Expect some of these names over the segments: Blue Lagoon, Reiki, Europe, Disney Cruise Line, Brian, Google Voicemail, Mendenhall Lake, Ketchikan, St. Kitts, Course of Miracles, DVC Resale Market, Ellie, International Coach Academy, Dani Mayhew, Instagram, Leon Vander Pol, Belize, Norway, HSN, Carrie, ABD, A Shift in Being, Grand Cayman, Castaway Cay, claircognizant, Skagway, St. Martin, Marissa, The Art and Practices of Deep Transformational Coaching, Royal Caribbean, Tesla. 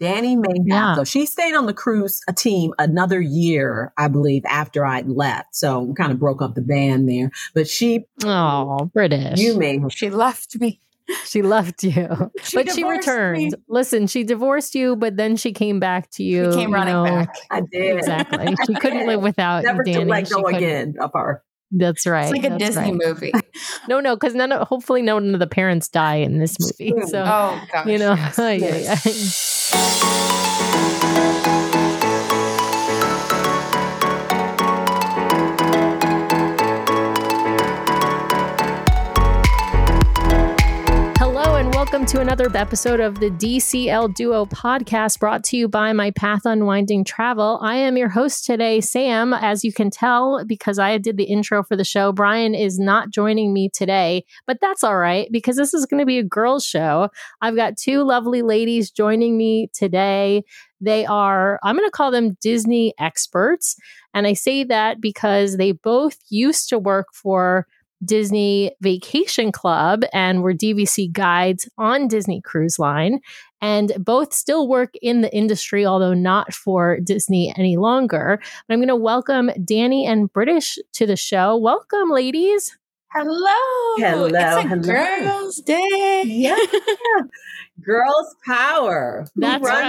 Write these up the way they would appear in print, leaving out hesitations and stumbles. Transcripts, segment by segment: Dani Mayhew. Yeah. So she stayed on the cruise team another year, I believe, after I'd left. So we kind of broke up the band there. But she... Oh, British. You made her. She left me. She left you. But she returned. Me. Listen, she divorced you, but then she came back to you. She came running back. I did. Exactly. She couldn't live without Never Dani. Never to let go again of her. That's right. It's like a Disney movie. No, because hopefully none of the parents die in this movie. So, oh, gosh. You know, yes, yes. Hello, and welcome to another episode of the DCL Duo podcast, brought to you by My Path Unwinding Travel. I am your host today, Sam. As you can tell, because I did the intro for the show, Brian is not joining me today, but that's all right, because this is going to be a girls' show. I've got two lovely ladies joining me today. They are, I'm going to call them Disney experts. And I say that because they both used to work for Disney Vacation Club and were DVC guides on Disney Cruise Line, and both still work in the industry, although not for Disney any longer. But I'm going to welcome Dani and British to the show. Welcome, ladies. Hello. It's Girls' Day. Yeah. Girls power. That's right.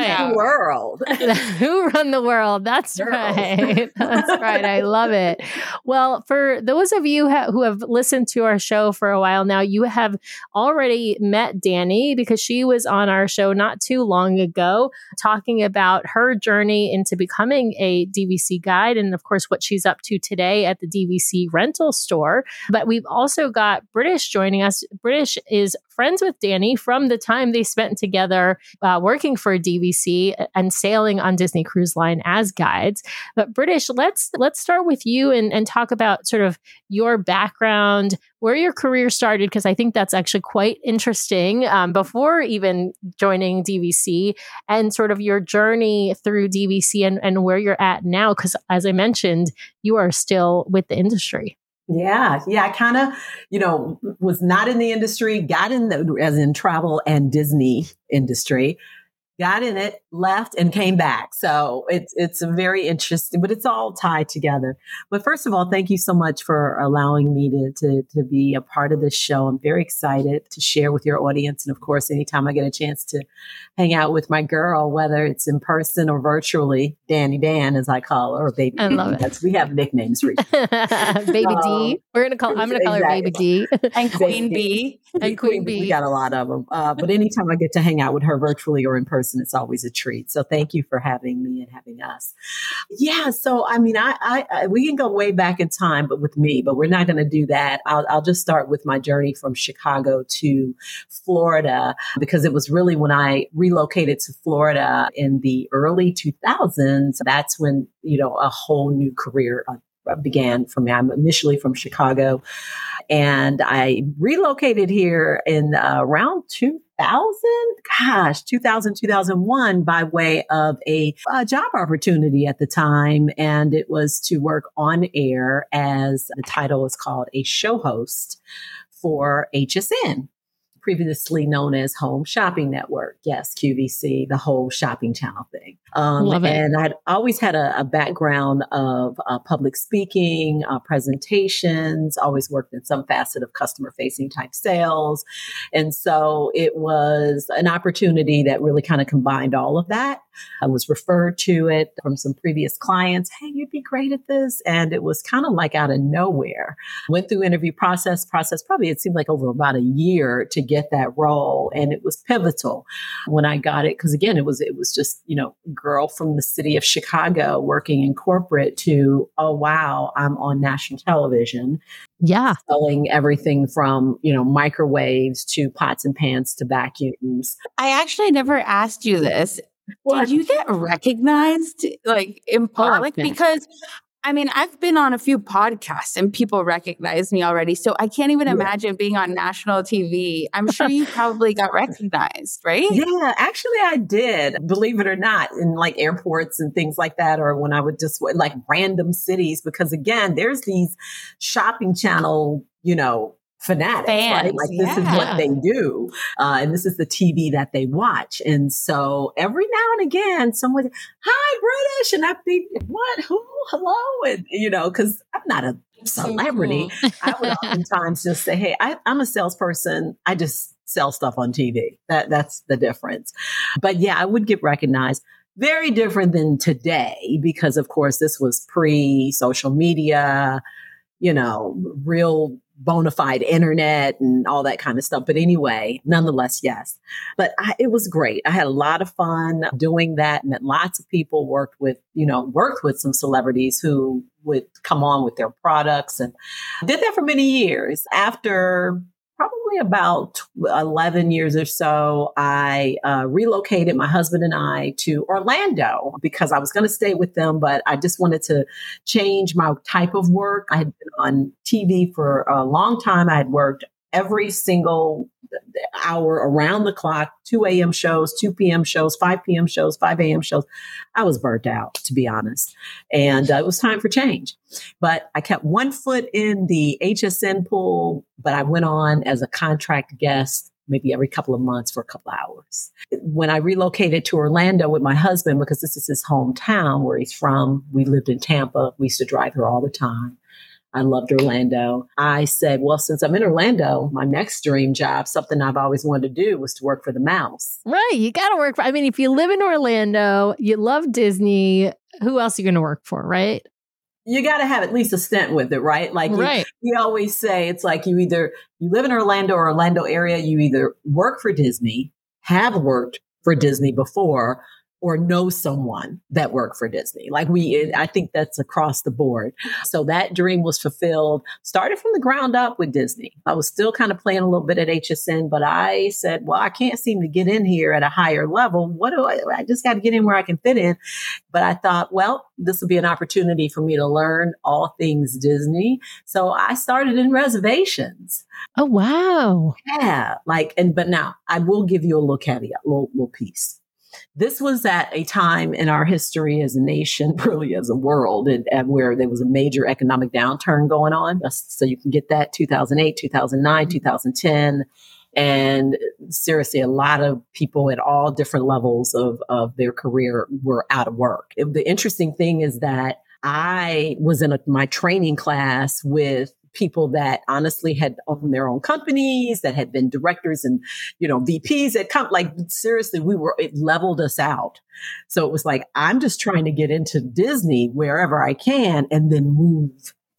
Who run the world? That's girls. Right. That's right. I love it. Well, for those of you who have listened to our show for a while now, you have already met Dani, because she was on our show not too long ago talking about her journey into becoming a DVC guide, and of course what she's up to today at the DVC Rental Store. But we've also got British joining us. British is friends with Dani from the time they spent together working for DVC and sailing on Disney Cruise Line as guides. But British, let's start with you and talk about sort of your background, where your career started, because I think that's actually quite interesting before even joining DVC, and sort of your journey through DVC and where you're at now, because as I mentioned, you are still with the industry. Yeah. I kind of, was not in the industry, got in as in travel and Disney industry, got in it, left, and came back. So it's a very interesting, but it's all tied together. But first of all, thank you so much for allowing me to be a part of this show. I'm very excited to share with your audience. And of course, anytime I get a chance to hang out with my girl, whether it's in person or virtually, Dani Dan, as I call her, or Baby D. I love it. We have nicknames for you. Baby D. I'm going to call her Baby D. And Queen B. And Queen B. We got a lot of them. But anytime I get to hang out with her virtually or in person, it's always a treat. So thank you for having me and having us. Yeah. So, we can go way back in time, but we're not going to do that. I'll just start with my journey from Chicago to Florida, because it was really when I relocated to Florida in the early 2000s. That's when, a whole new career began for me. I'm initially from Chicago, and I relocated here in around 2000, 2001, by way of a job opportunity at the time. And it was to work on air, as the title is called, a show host for HSN, previously known as Home Shopping Network. Yes, QVC, the whole shopping channel thing. Love it. And I'd always had a background of public speaking, presentations, always worked in some facet of customer-facing type sales. And so it was an opportunity that really kind of combined all of that. I was referred to it from some previous clients. Hey, you'd be great at this. And it was kind of like out of nowhere. Went through interview process, probably it seemed like over about a year to get that role. And it was pivotal when I got it, because again, it was just, girl from the city of Chicago working in corporate to, oh, wow, I'm on national television. Yeah. Selling everything from, microwaves to pots and pans to vacuums. I actually never asked you this. What? Did you get recognized in public? Oh, because I've been on a few podcasts and people recognize me already. So I can't even imagine being on national TV. I'm sure you probably got recognized, right? Yeah, actually I did, believe it or not, in airports and things like that, or when I would just random cities, because again, there's these shopping channel, fanatics, right? Like this is what they do. And this is the TV that they watch. And so every now and again, someone, hi, British. And I'd be, what, who, hello? And, you know, because I'm not a celebrity. So cool. I would oftentimes just say, hey, I'm a salesperson. I just sell stuff on TV. That's the difference. But yeah, I would get recognized. Very different than today, because of course, this was pre-social media, you know, real bona fide internet and all that kind of stuff. But anyway, nonetheless, yes. But it was great. I had a lot of fun doing that. Met lots of people, worked with some celebrities who would come on with their products, and did that for many years. After probably about 11 years or so, I relocated, my husband and I, to Orlando because I was going to stay with them, but I just wanted to change my type of work. I had been on TV for a long time. I had worked every single hour around the clock, 2 a.m. shows, 2 p.m. shows, 5 p.m. shows, 5 a.m. shows. I was burnt out, to be honest. And it was time for change. But I kept one foot in the HSN pool, but I went on as a contract guest maybe every couple of months for a couple of hours. When I relocated to Orlando with my husband, because this is his hometown where he's from, we lived in Tampa. We used to drive here all the time. I loved Orlando. I said, well, since I'm in Orlando, my next dream job, something I've always wanted to do, was to work for the mouse. Right. You got to work for, I mean, if you live in Orlando, you love Disney, who else are you going to work for, right? You got to have at least a stint with it, right? Like right. We always say, it's like you live in Orlando or Orlando area, you either work for Disney, have worked for Disney before, or know someone that worked for Disney. Like I think that's across the board. So that dream was fulfilled. Started from the ground up with Disney. I was still kind of playing a little bit at HSN, but I said, well, I can't seem to get in here at a higher level. I just got to get in where I can fit in. But I thought, well, this will be an opportunity for me to learn all things Disney. So I started in reservations. Oh, wow. Yeah. But now I will give you a little caveat, little piece. This was at a time in our history as a nation, really as a world, and where there was a major economic downturn going on. So you can get that 2008, 2009, 2010. And seriously, a lot of people at all different levels of their career were out of work. The interesting thing is that I was in my training class with people that honestly had owned their own companies, that had been directors and, you know, VPs that come, like, seriously, it leveled us out. So it was like, I'm just trying to get into Disney wherever I can and then move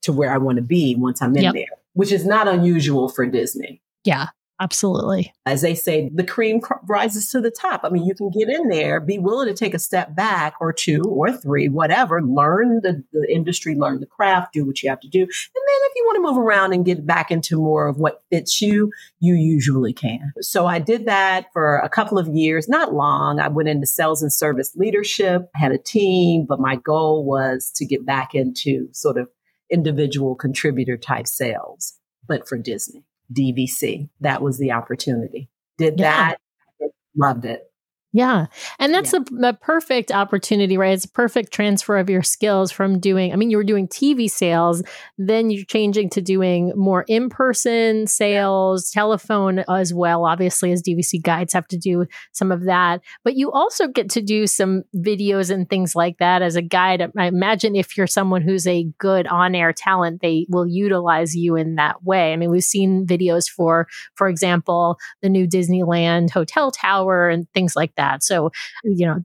to where I want to be once I'm in there, which is not unusual for Disney. Yeah, absolutely. As they say, the cream rises to the top. I mean, you can get in there, be willing to take a step back or two or three, whatever, learn the industry, learn the craft, do what you have to do. And then if you want to move around and get back into more of what fits you, you usually can. So I did that for a couple of years, not long. I went into sales and service leadership, had a team, but my goal was to get back into sort of individual contributor type sales, but for Disney. DVC. That was the opportunity. Did that. Loved it. Yeah. And that's a perfect opportunity, right? It's a perfect transfer of your skills from you were doing TV sales, then you're changing to doing more in-person sales, telephone as well. Obviously, as DVC guides have to do some of that, but you also get to do some videos and things like that as a guide. I imagine if you're someone who's a good on-air talent, they will utilize you in that way. I mean, we've seen videos for example, the new Disneyland hotel tower and things like that. So, you know,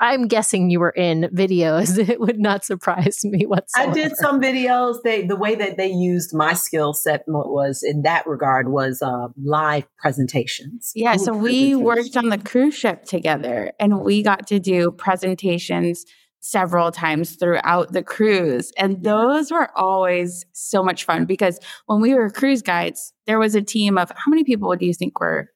I'm guessing you were in videos. It would not surprise me whatsoever. I did some videos. The way that they used my skill set was in that regard was live presentations. Yeah. So we worked on the cruise ship together and we got to do presentations several times throughout the cruise. And those were always so much fun because when we were cruise guides, there was a team of how many people do you think were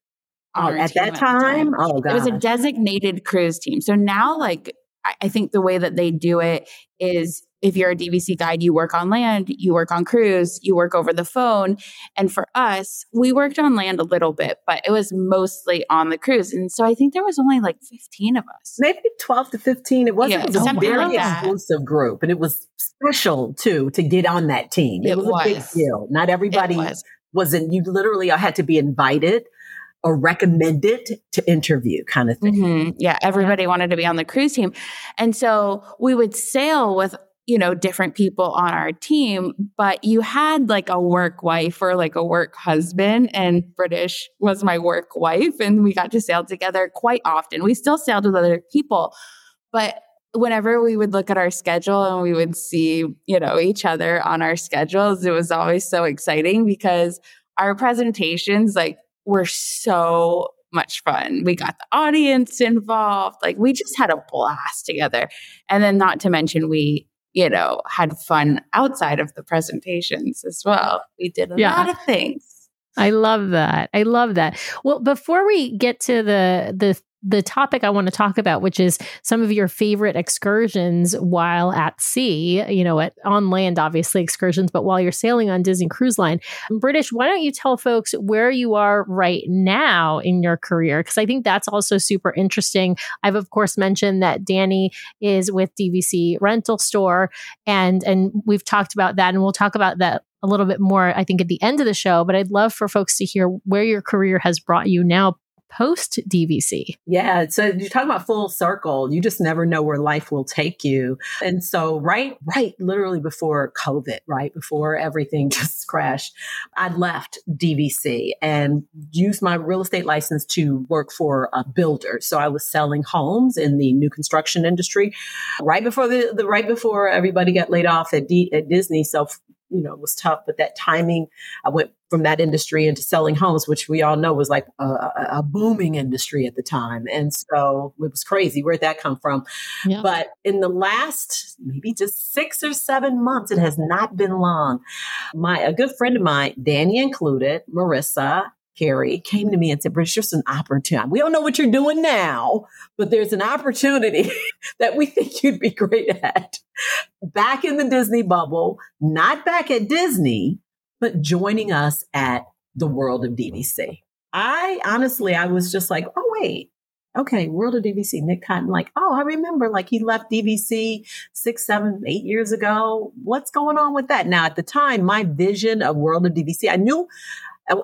at that time? Oh, God. It was a designated cruise team. So now, like, I think the way that they do it is if you're a DVC guide, you work on land, you work on cruise, you work over the phone. And for us, we worked on land a little bit, but it was mostly on the cruise. And so I think there was only like 15 of us. Maybe 12 to 15. It wasn't a very exclusive group. And it was special, too, to get on that team. It was a big deal. Not everybody I had to be invited or recommended to interview kind of thing. Mm-hmm. Yeah. Everybody wanted to be on the cruise team. And so we would sail with, you know, different people on our team, but you had like a work wife or like a work husband, and British was my work wife, and we got to sail together quite often. We still sailed with other people, but whenever we would look at our schedule and we would see, you know, each other on our schedules, it was always so exciting because our presentations like were so much fun. We got the audience involved. Like we just had a blast together. And then not to mention we, you know, had fun outside of the presentations as well. We did a lot of things. I love that. I love that. Well, before we get to the topic I want to talk about, which is some of your favorite excursions while at sea, you know, on land, obviously excursions, but while you're sailing on Disney Cruise Line. British, why don't you tell folks where you are right now in your career? Because I think that's also super interesting. I've, of course, mentioned that Dani is with DVC Rental Store, and we've talked about that, and we'll talk about that a little bit more, I think, at the end of the show. But I'd love for folks to hear where your career has brought you now post DVC. Yeah. So you're talking about full circle. You just never know where life will take you. And so right, literally before COVID, right before everything just crashed, I left DVC and used my real estate license to work for a builder. So I was selling homes in the new construction industry right before right before everybody got laid off at Disney. So, you know, it was tough, but that timing, I went from that industry into selling homes, which we all know was like a booming industry at the time. And so it was crazy. Where'd that come from? Yeah. But in the last maybe just 6 or 7 months, it has not been long. A good friend of mine, Dani included, Marissa, Carrie, came to me and said, British, there's an opportunity. We don't know what you're doing now, but there's an opportunity that we think you'd be great at. Back in the Disney bubble, not back at Disney, but joining us at the World of DVC. I was just like, oh, wait. Okay, World of DVC, Nick Cotton, like, oh, I remember, like, he left DVC 6, 7, 8 years ago. What's going on with that? Now, at the time, my vision of World of DVC, I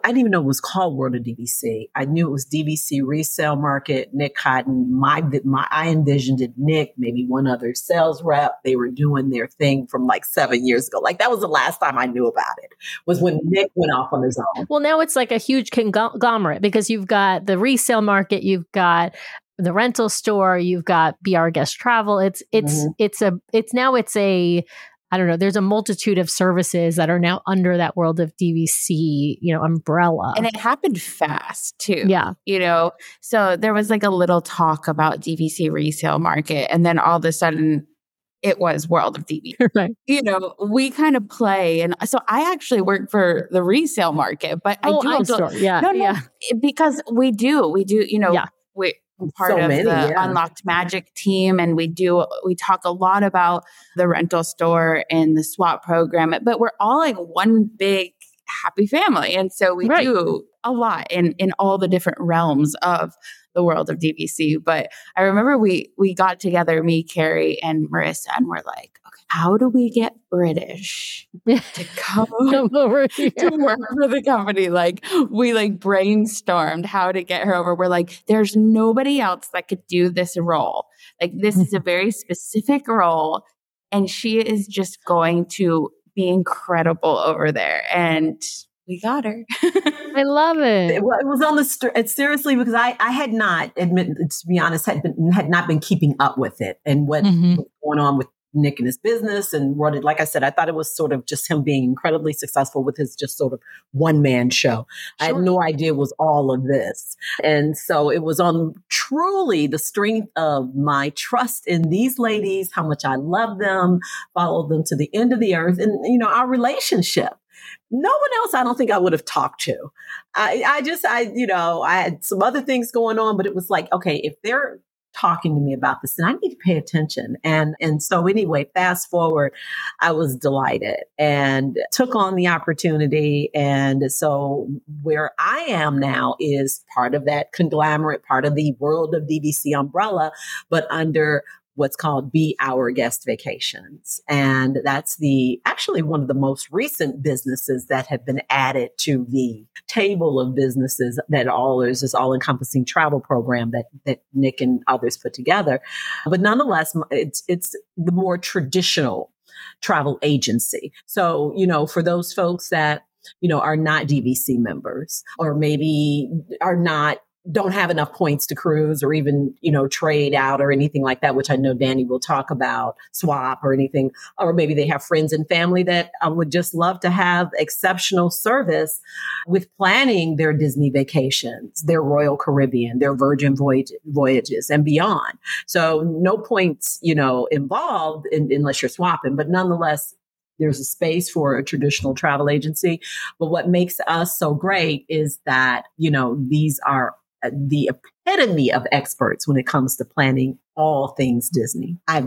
didn't even know it was called World of DVC. I knew it was DVC Resale Market, Nick Cotton. I envisioned it, Nick, maybe one other sales rep. They were doing their thing from like 7 years ago. Like that was the last time I knew about it, was when Nick went off on his own. Well, now it's like a huge conglomerate because you've got the resale market, you've got the rental store, you've got Be Our Guest Travel. There's a multitude of services that are now under that World of DVC, you know, umbrella. And it happened fast too. Yeah. You know, so there was like a little talk about DVC Resale Market, and then all of a sudden it was World of DVC. Right. You know, we kind of play. And so I actually work for the resale market, but because we do, you know, we're part of the Unlocked Magic team. And we talk a lot about the rental store and the swap program, but we're all like one big happy family. And so we do a lot in all the different realms of the World of DVC. But I remember we got together, me, Carrie, and Marissa, and we're like, okay, how do we get British to come over here to work for the company? Like we brainstormed how to get her over. We're like, there's nobody else that could do this role. Like this is a very specific role, and she is just going to be incredible over there. And we got her. I love it. Well, it was on the seriously, because I had not, to be honest, had not been keeping up with it and what was going on with Nick and his business and what it. Like I said, I thought it was sort of just him being incredibly successful with his just sort of one man show. Sure. I had no idea it was all of this, and so it was on truly the strength of my trust in these ladies, how much I love them, followed them to the end of the earth, and you know our relationship. No one else I don't think I would have talked to. I had some other things going on, but it was like, okay, if they're talking to me about this, then I need to pay attention. And so anyway, fast forward, I was delighted and took on the opportunity. And so where I am now is part of that conglomerate, part of the World of DVC umbrella, but under what's called Be Our Guest Vacations. And that's actually one of the most recent businesses that have been added to the table of businesses that is this all-encompassing travel program that Nick and others put together. But nonetheless, it's the more traditional travel agency. So, for those folks that, are not DVC members or maybe don't have enough points to cruise or even, trade out or anything like that, which I know Dani will talk about, swap or anything, or maybe they have friends and family that would just love to have exceptional service with planning their Disney vacations, their Royal Caribbean, their Virgin voyages and beyond. So no points, involved unless you're swapping, but nonetheless, there's a space for a traditional travel agency. But what makes us so great is that, these are the epitome of experts when it comes to planning all things Disney. I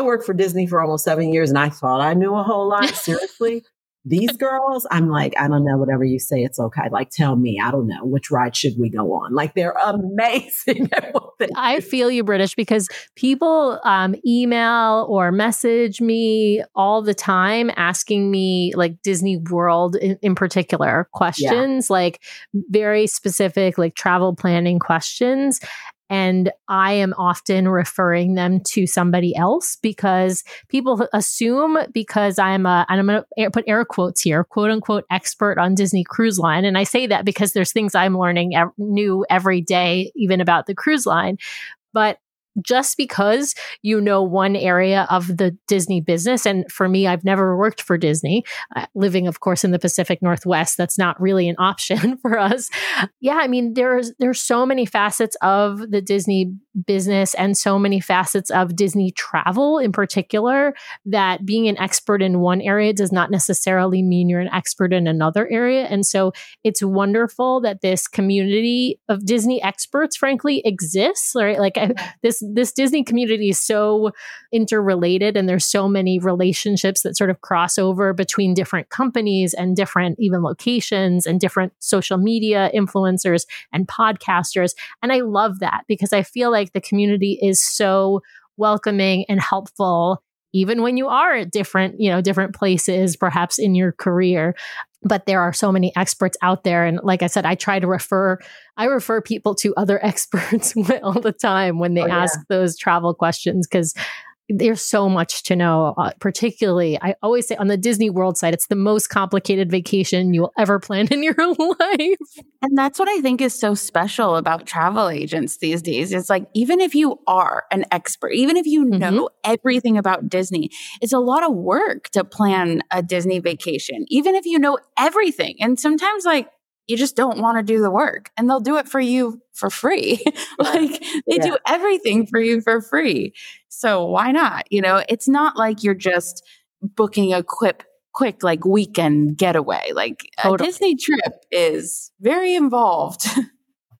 worked for Disney for almost 7 years and I thought I knew a whole lot. Seriously, these girls, I'm like, I don't know, whatever you say, it's okay. Like, tell me, I don't know, which ride should we go on? Like, they're amazing at what they do. I feel you, British, because people email or message me all the time asking me, like, Disney World in particular questions, like very specific, like travel planning questions. And I am often referring them to somebody else because people assume because I'm going to put air quotes here, quote unquote, expert on Disney Cruise Line. And I say that because there's things I'm learning new every day, even about the cruise line. But just because one area of the Disney business, and for me, I've never worked for Disney, living, of course, in the Pacific Northwest, that's not really an option for us. Yeah, I mean, there's so many facets of the Disney business and so many facets of Disney travel in particular that being an expert in one area does not necessarily mean you're an expert in another area. And so it's wonderful that this community of Disney experts, frankly, exists, right? Like this Disney community is so interrelated and there's so many relationships that sort of cross over between different companies and different even locations and different social media influencers and podcasters. And I love that because I feel like the community is so welcoming and helpful, even when you are at different places, perhaps in your career. But there are so many experts out there. And like I said, I refer people to other experts all the time when they ask those travel questions because there's so much to know. Particularly, I always say on the Disney World side, it's the most complicated vacation you will ever plan in your life. And that's what I think is so special about travel agents these days. It's like, even if you are an expert, even if you know everything about Disney, it's a lot of work to plan a Disney vacation, even if you know everything. And sometimes you just don't want to do the work and they'll do it for you for free. They do everything for you for free. So why not? It's not like you're just booking a quick like weekend getaway. Like totally. A Disney trip is very involved.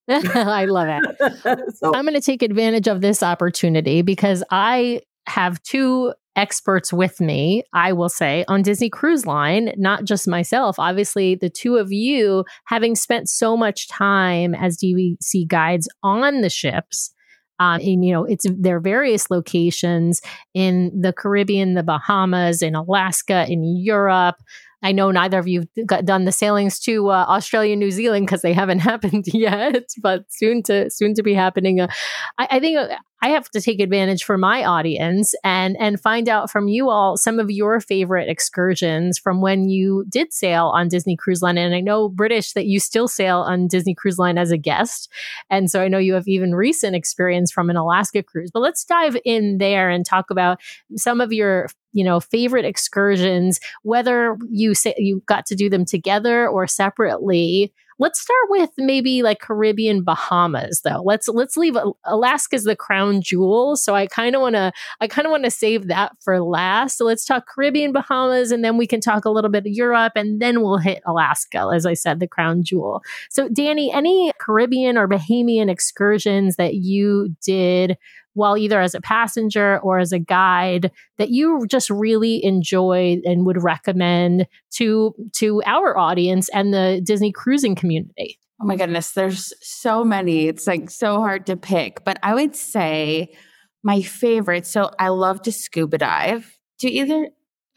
I love it. I'm going to take advantage of this opportunity because I have two experts with me, I will say, on Disney Cruise Line, not just myself. Obviously, the two of you, having spent so much time as DVC guides on the ships, and it's their various locations in the Caribbean, the Bahamas, in Alaska, in Europe. I know neither of you have done the sailings to Australia, New Zealand, because they haven't happened yet, but soon to be happening. I think I have to take advantage for my audience and find out from you all some of your favorite excursions from when you did sail on Disney Cruise Line. And I know, British, that you still sail on Disney Cruise Line as a guest. And so I know you have even recent experience from an Alaska cruise. But let's dive in there and talk about some of your favorite excursions, whether you say you got to do them together or separately. Let's start with maybe like Caribbean, Bahamas, though. Let's leave Alaska's the crown jewel, so I kind of want to save that for last. So let's talk Caribbean, Bahamas, and then we can talk a little bit of Europe, and then we'll hit Alaska, as I said, the crown jewel. So, Dani, any Caribbean or Bahamian excursions that you did while either as a passenger or as a guide that you just really enjoyed and would recommend to our audience and the Disney cruising community? Oh my goodness, there's so many. It's so hard to pick. But I would say My favorite. So I love to scuba dive. Do either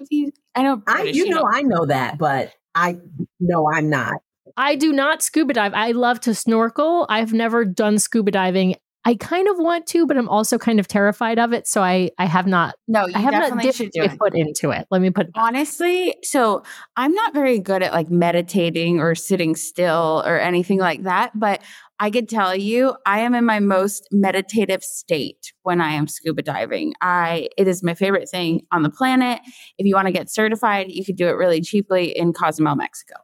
of you? I know. British, I know that, but I'm not. I do not scuba dive. I love to snorkel. I've never done scuba diving. I kind of want to, but I'm also kind of terrified of it. So I have not. No, you I have definitely not should do my foot into it. Let me put it honestly. So I'm not very good at like meditating or sitting still or anything like that. But I could tell you, I am in my most meditative state when I am scuba diving. It is my favorite thing on the planet. If you want to get certified, you could do it really cheaply in Cozumel, Mexico.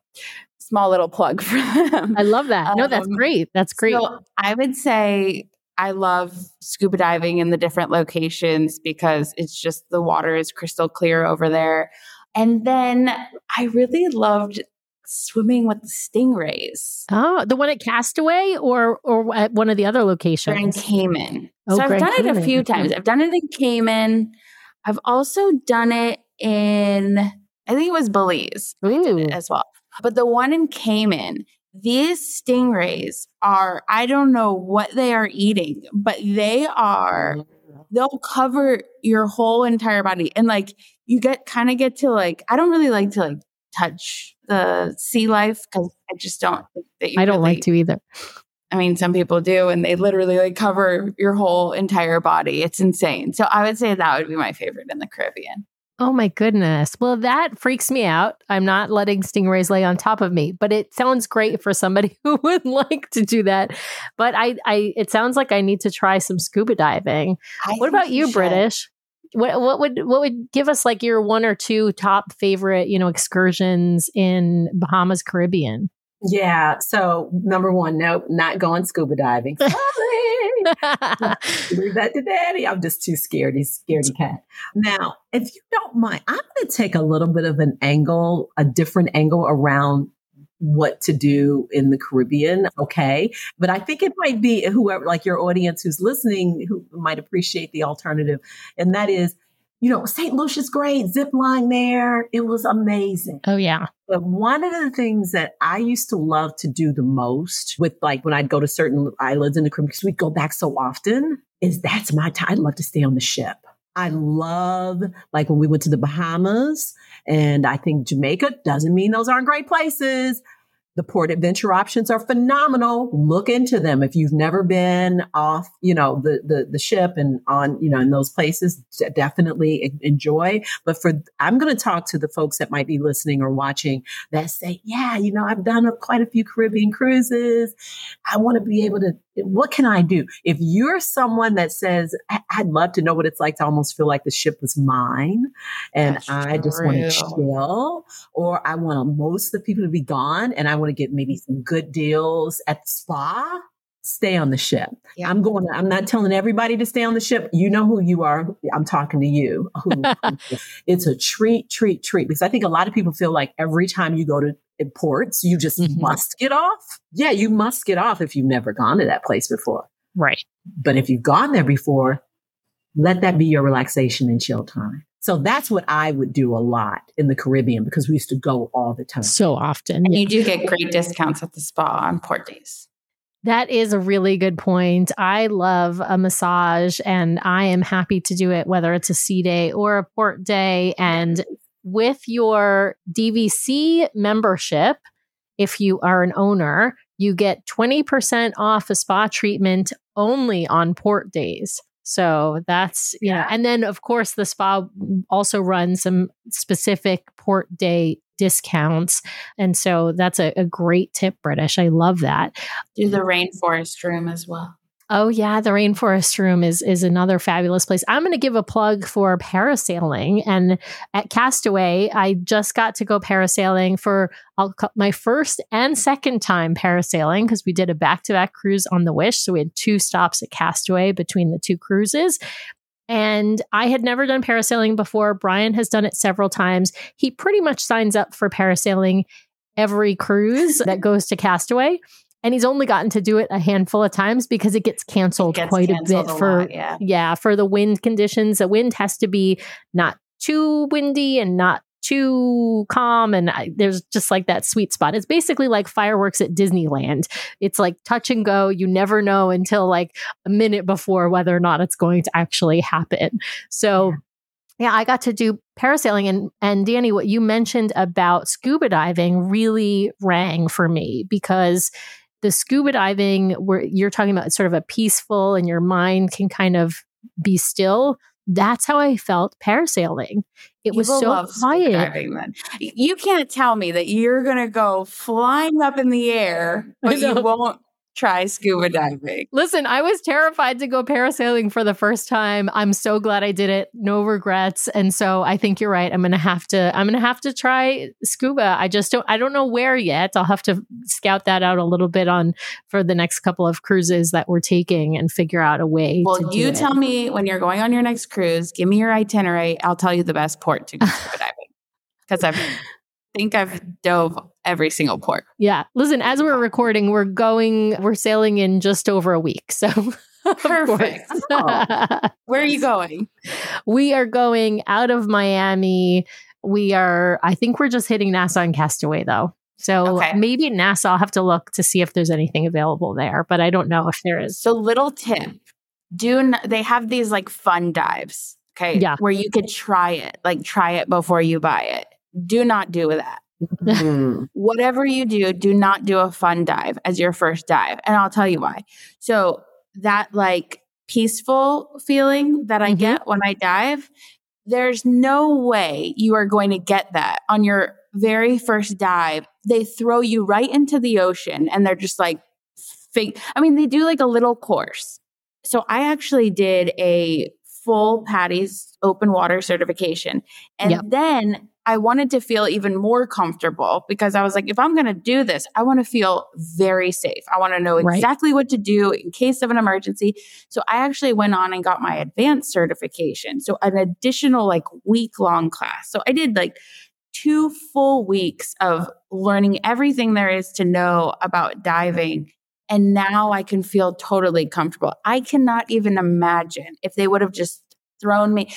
Small little plug for them. I love that. No, that's great. That's great. So I would say I love scuba diving in the different locations because it's just the water is crystal clear over there. And then I really loved swimming with the stingrays. Oh, the one at Castaway or at one of the other locations? Grand Cayman. Oh, so Grand I've done Cayman. It a few times. I've done it in Cayman. I've also done it in, I think it was Belize. Ooh. As well. But the one in Cayman, these stingrays are, I don't know what they are eating, but they'll cover your whole entire body. And like, you get to like, I don't really like to like touch the sea life because I just don't think that you I don't really, like to either. I mean, some people do, and they literally like cover your whole entire body. It's insane. So I would say that would be my favorite in the Caribbean. Oh my goodness. Well, that freaks me out. I'm not letting stingrays lay on top of me, but it sounds great for somebody who would like to do that. But it sounds like I need to try some scuba diving. What about you, British? What would give us like your one or two top favorite, excursions in Bahamas, Caribbean? Yeah. So number one, nope, not going scuba diving. Leave that to daddy. I'm just too scared. He's a scaredy cat. Now, if you don't mind, I'm going to take a little bit of a different angle around what to do in the Caribbean. Okay. But I think it might be whoever, like your audience who's listening, who might appreciate the alternative. And that is, St. Lucia's great, zip line there. It was amazing. Oh, yeah. But one of the things that I used to love to do the most with like when I'd go to certain islands in the Caribbean, because we'd go back so often, is that's my time. I'd love to stay on the ship. I love like when we went to the Bahamas, and I think Jamaica doesn't mean those aren't great places. The port adventure options are phenomenal. Look into them. If you've never been off, the ship and on, in those places, definitely enjoy. But I'm going to talk to the folks that might be listening or watching that say, yeah, I've done quite a few Caribbean cruises. I want to be able to, what can I do? If you're someone that says, I'd love to know what it's like to almost feel like the ship was mine and that's I true. Just want to chill, or I want most of the people to be gone and I want to get maybe some good deals at the spa, stay on the ship. Yeah. I'm not telling everybody to stay on the ship. You know who you are. I'm talking to you. It's a treat. Because I think a lot of people feel like every time you go to ports, you just must get off. Yeah, you must get off if you've never gone to that place before. Right. But if you've gone there before, let that be your relaxation and chill time. So that's what I would do a lot in the Caribbean because we used to go all the time. So often. And you do get great discounts at the spa on port days. That is a really good point. I love a massage and I am happy to do it, whether it's a sea day or a port day. And with your DVC membership, if you are an owner, you get 20% off a spa treatment only on port days. So that's, and then of course the spa also runs some specific port day discounts. And so that's a great tip, British. I love that. Do the rainforest room as well. Oh yeah, the rainforest room is another fabulous place. I'm going to give a plug for parasailing, and at Castaway, I just got to go parasailing for my first and second time parasailing because we did a back-to-back cruise on the Wish, so we had two stops at Castaway between the two cruises. And I had never done parasailing before. Brian has done it several times. He pretty much signs up for parasailing every cruise that goes to Castaway. And he's only gotten to do it a handful of times because it gets canceled quite a bit for the wind conditions. The wind has to be not too windy and not too calm, and there's just like that sweet spot. It's basically like fireworks at Disneyland. It's like touch and go. You never know until like a minute before whether or not it's going to actually happen. So yeah, I got to do parasailing, and Dani, what you mentioned about scuba diving really rang for me, because the scuba diving where you're talking about sort of a peaceful and your mind can kind of be still. That's how I felt parasailing. It was so quiet. You can't tell me that you're going to go flying up in the air, but you won't try scuba diving. Listen, I was terrified to go parasailing for the first time. I'm so glad I did it. No regrets. And so I think you're right. I'm going to have to try scuba. I don't know where yet. I'll have to scout that out a little bit for the next couple of cruises that we're taking and figure out a way. Well, you tell me when you're going on your next cruise, give me your itinerary. I'll tell you the best port to go scuba diving. Because I think I've dove every single port. Yeah. Listen, as we're recording, we're sailing in just over a week. So perfect. Oh. Where are you going? We are going out of Miami. I think we're just hitting Nassau and Castaway though. So Maybe Nassau, I'll have to look to see if there's anything available there, but I don't know if there is. So little tip, they have these like fun dives, okay? Yeah. Where you could try it before you buy it. Do not do that. Whatever you do, do not do a fun dive as your first dive. And I'll tell you why. So that like peaceful feeling that I get when I dive, there's no way you are going to get that on your very first dive. They throw you right into the ocean and they're just like, they do like a little course. So I actually did a full Patty's open water certification. And then I wanted to feel even more comfortable because I was like, if I'm going to do this, I want to feel very safe. I want to know exactly what to do in case of an emergency. So I actually went on and got my advanced certification. So an additional like week-long class. So I did like 2 full weeks of learning everything there is to know about diving. And now I can feel totally comfortable. I cannot even imagine if they would have just thrown me.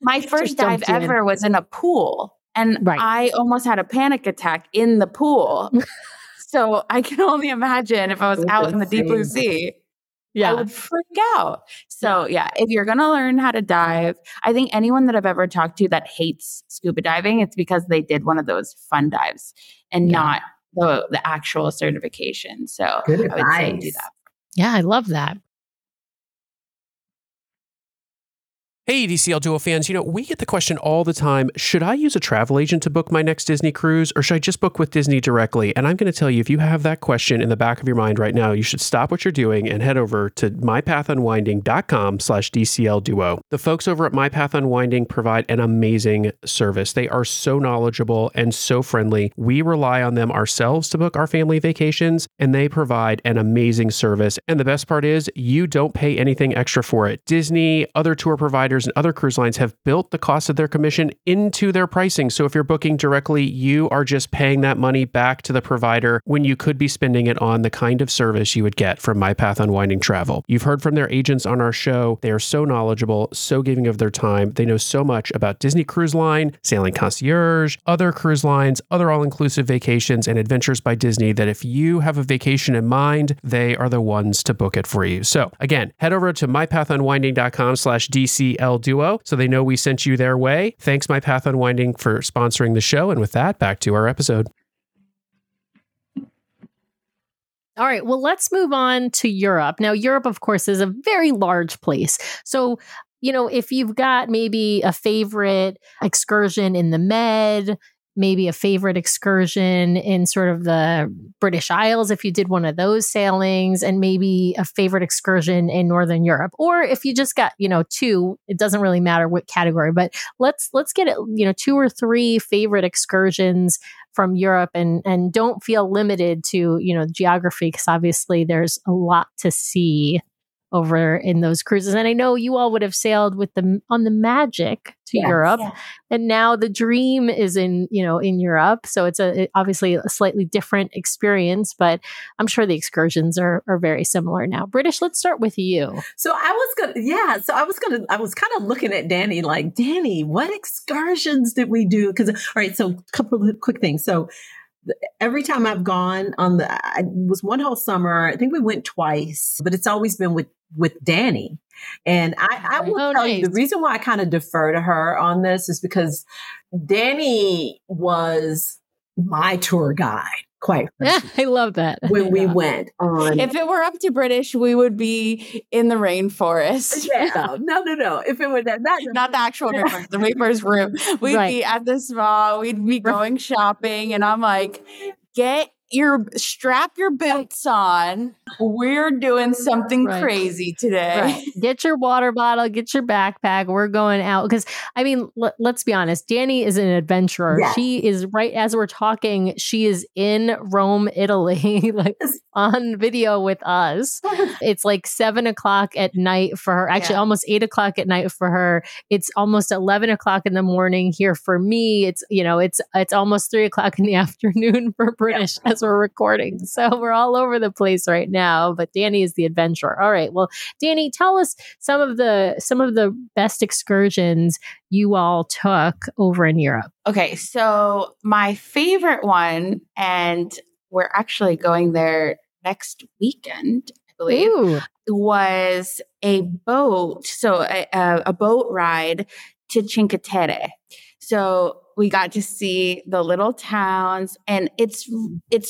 My first dive ever was in a pool, and I almost had a panic attack in the pool. So I can only imagine if I was out in the deep blue sea, I would freak out. So if you're going to learn how to dive, I think anyone that I've ever talked to that hates scuba diving, it's because they did one of those fun dives and not the actual certification. So good advice. I would say do that. Yeah, I love that. Hey, DCL Duo fans, we get the question all the time, should I use a travel agent to book my next Disney cruise, or should I just book with Disney directly? And I'm going to tell you, if you have that question in the back of your mind right now, you should stop what you're doing and head over to mypathunwinding.com/DCL Duo. The folks over at My Path Unwinding provide an amazing service. They are so knowledgeable and so friendly. We rely on them ourselves to book our family vacations, and they provide an amazing service. And the best part is you don't pay anything extra for it. Disney, other tour providers, and other cruise lines have built the cost of their commission into their pricing. So if you're booking directly, you are just paying that money back to the provider when you could be spending it on the kind of service you would get from My Path Unwinding Travel. You've heard from their agents on our show. They are so knowledgeable, so giving of their time. They know so much about Disney Cruise Line, Sailing Concierge, other cruise lines, other all-inclusive vacations, and Adventures by Disney that if you have a vacation in mind, they are the ones to book it for you. So again, head over to mypathunwinding.com/DCL Duo, so they know we sent you their way. Thanks, My Path Unwinding, for sponsoring the show. And with that, back to our episode. All right, well, let's move on to Europe. Now, Europe, of course, is a very large place. So, if you've got maybe a favorite excursion in the Med, maybe a favorite excursion in sort of the British Isles, if you did one of those sailings, and maybe a favorite excursion in Northern Europe. Or if you just got, 2, it doesn't really matter what category, but let's get it, 2 or 3 favorite excursions from Europe, and don't feel limited to, geography, because obviously there's a lot to see over in those cruises. And I know you all would have sailed with them on the Magic to Europe. Yeah. And now the Dream is in Europe. So it's obviously a slightly different experience, but I'm sure the excursions are very similar now. British, let's start with you. So I was kind of looking at Dani like, Dani, what excursions did we do? Because, all right, so a couple of quick things. So every time I've gone it was one whole summer. I think we went twice, but it's always been with Dani. And I will tell you, the reason why I kind of defer to her on this is because Dani was my tour guide. Quite. Yeah, I love that. When we went on. If it were up to British, we would be in the rainforest. Yeah. No. If it were not the actual river, the river's room. We'd be at this mall. We'd be going shopping. And I'm like, strap your boots on. We're doing something crazy today. Right. Get your water bottle, get your backpack. We're going out. Because I mean, let's be honest. Dani is an adventurer. Yeah. She is as we're talking, she is in Rome, Italy, on video with us. It's like 7:00 at night for her. Actually, almost 8:00 at night for her. It's almost 11:00 in the morning here for me. It's, it's almost 3:00 in the afternoon for British. Yeah. We're recording. So we're all over the place right now, but Dani is the adventurer. All right. Well, Dani, tell us some of the best excursions you all took over in Europe. Okay. So my favorite one, and we're actually going there next weekend, I believe, was a boat. So a boat ride to Cinque Terre. So we got to see the little towns, and it's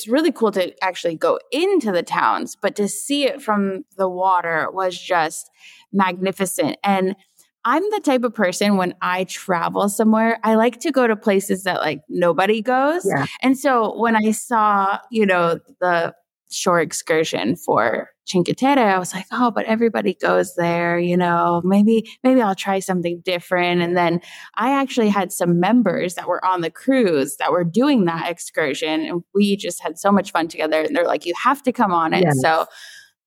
really cool to actually go into the towns, but to see it from the water was just magnificent. And I'm the type of person, when I travel somewhere, I like to go to places that nobody goes. Yeah. And so when I saw, the shore excursion for Cinque Terre, I was like, oh, but everybody goes there, maybe I'll try something different. And then I actually had some members that were on the cruise that were doing that excursion, and we just had so much fun together. And they're like, you have to come on it. Yes. So I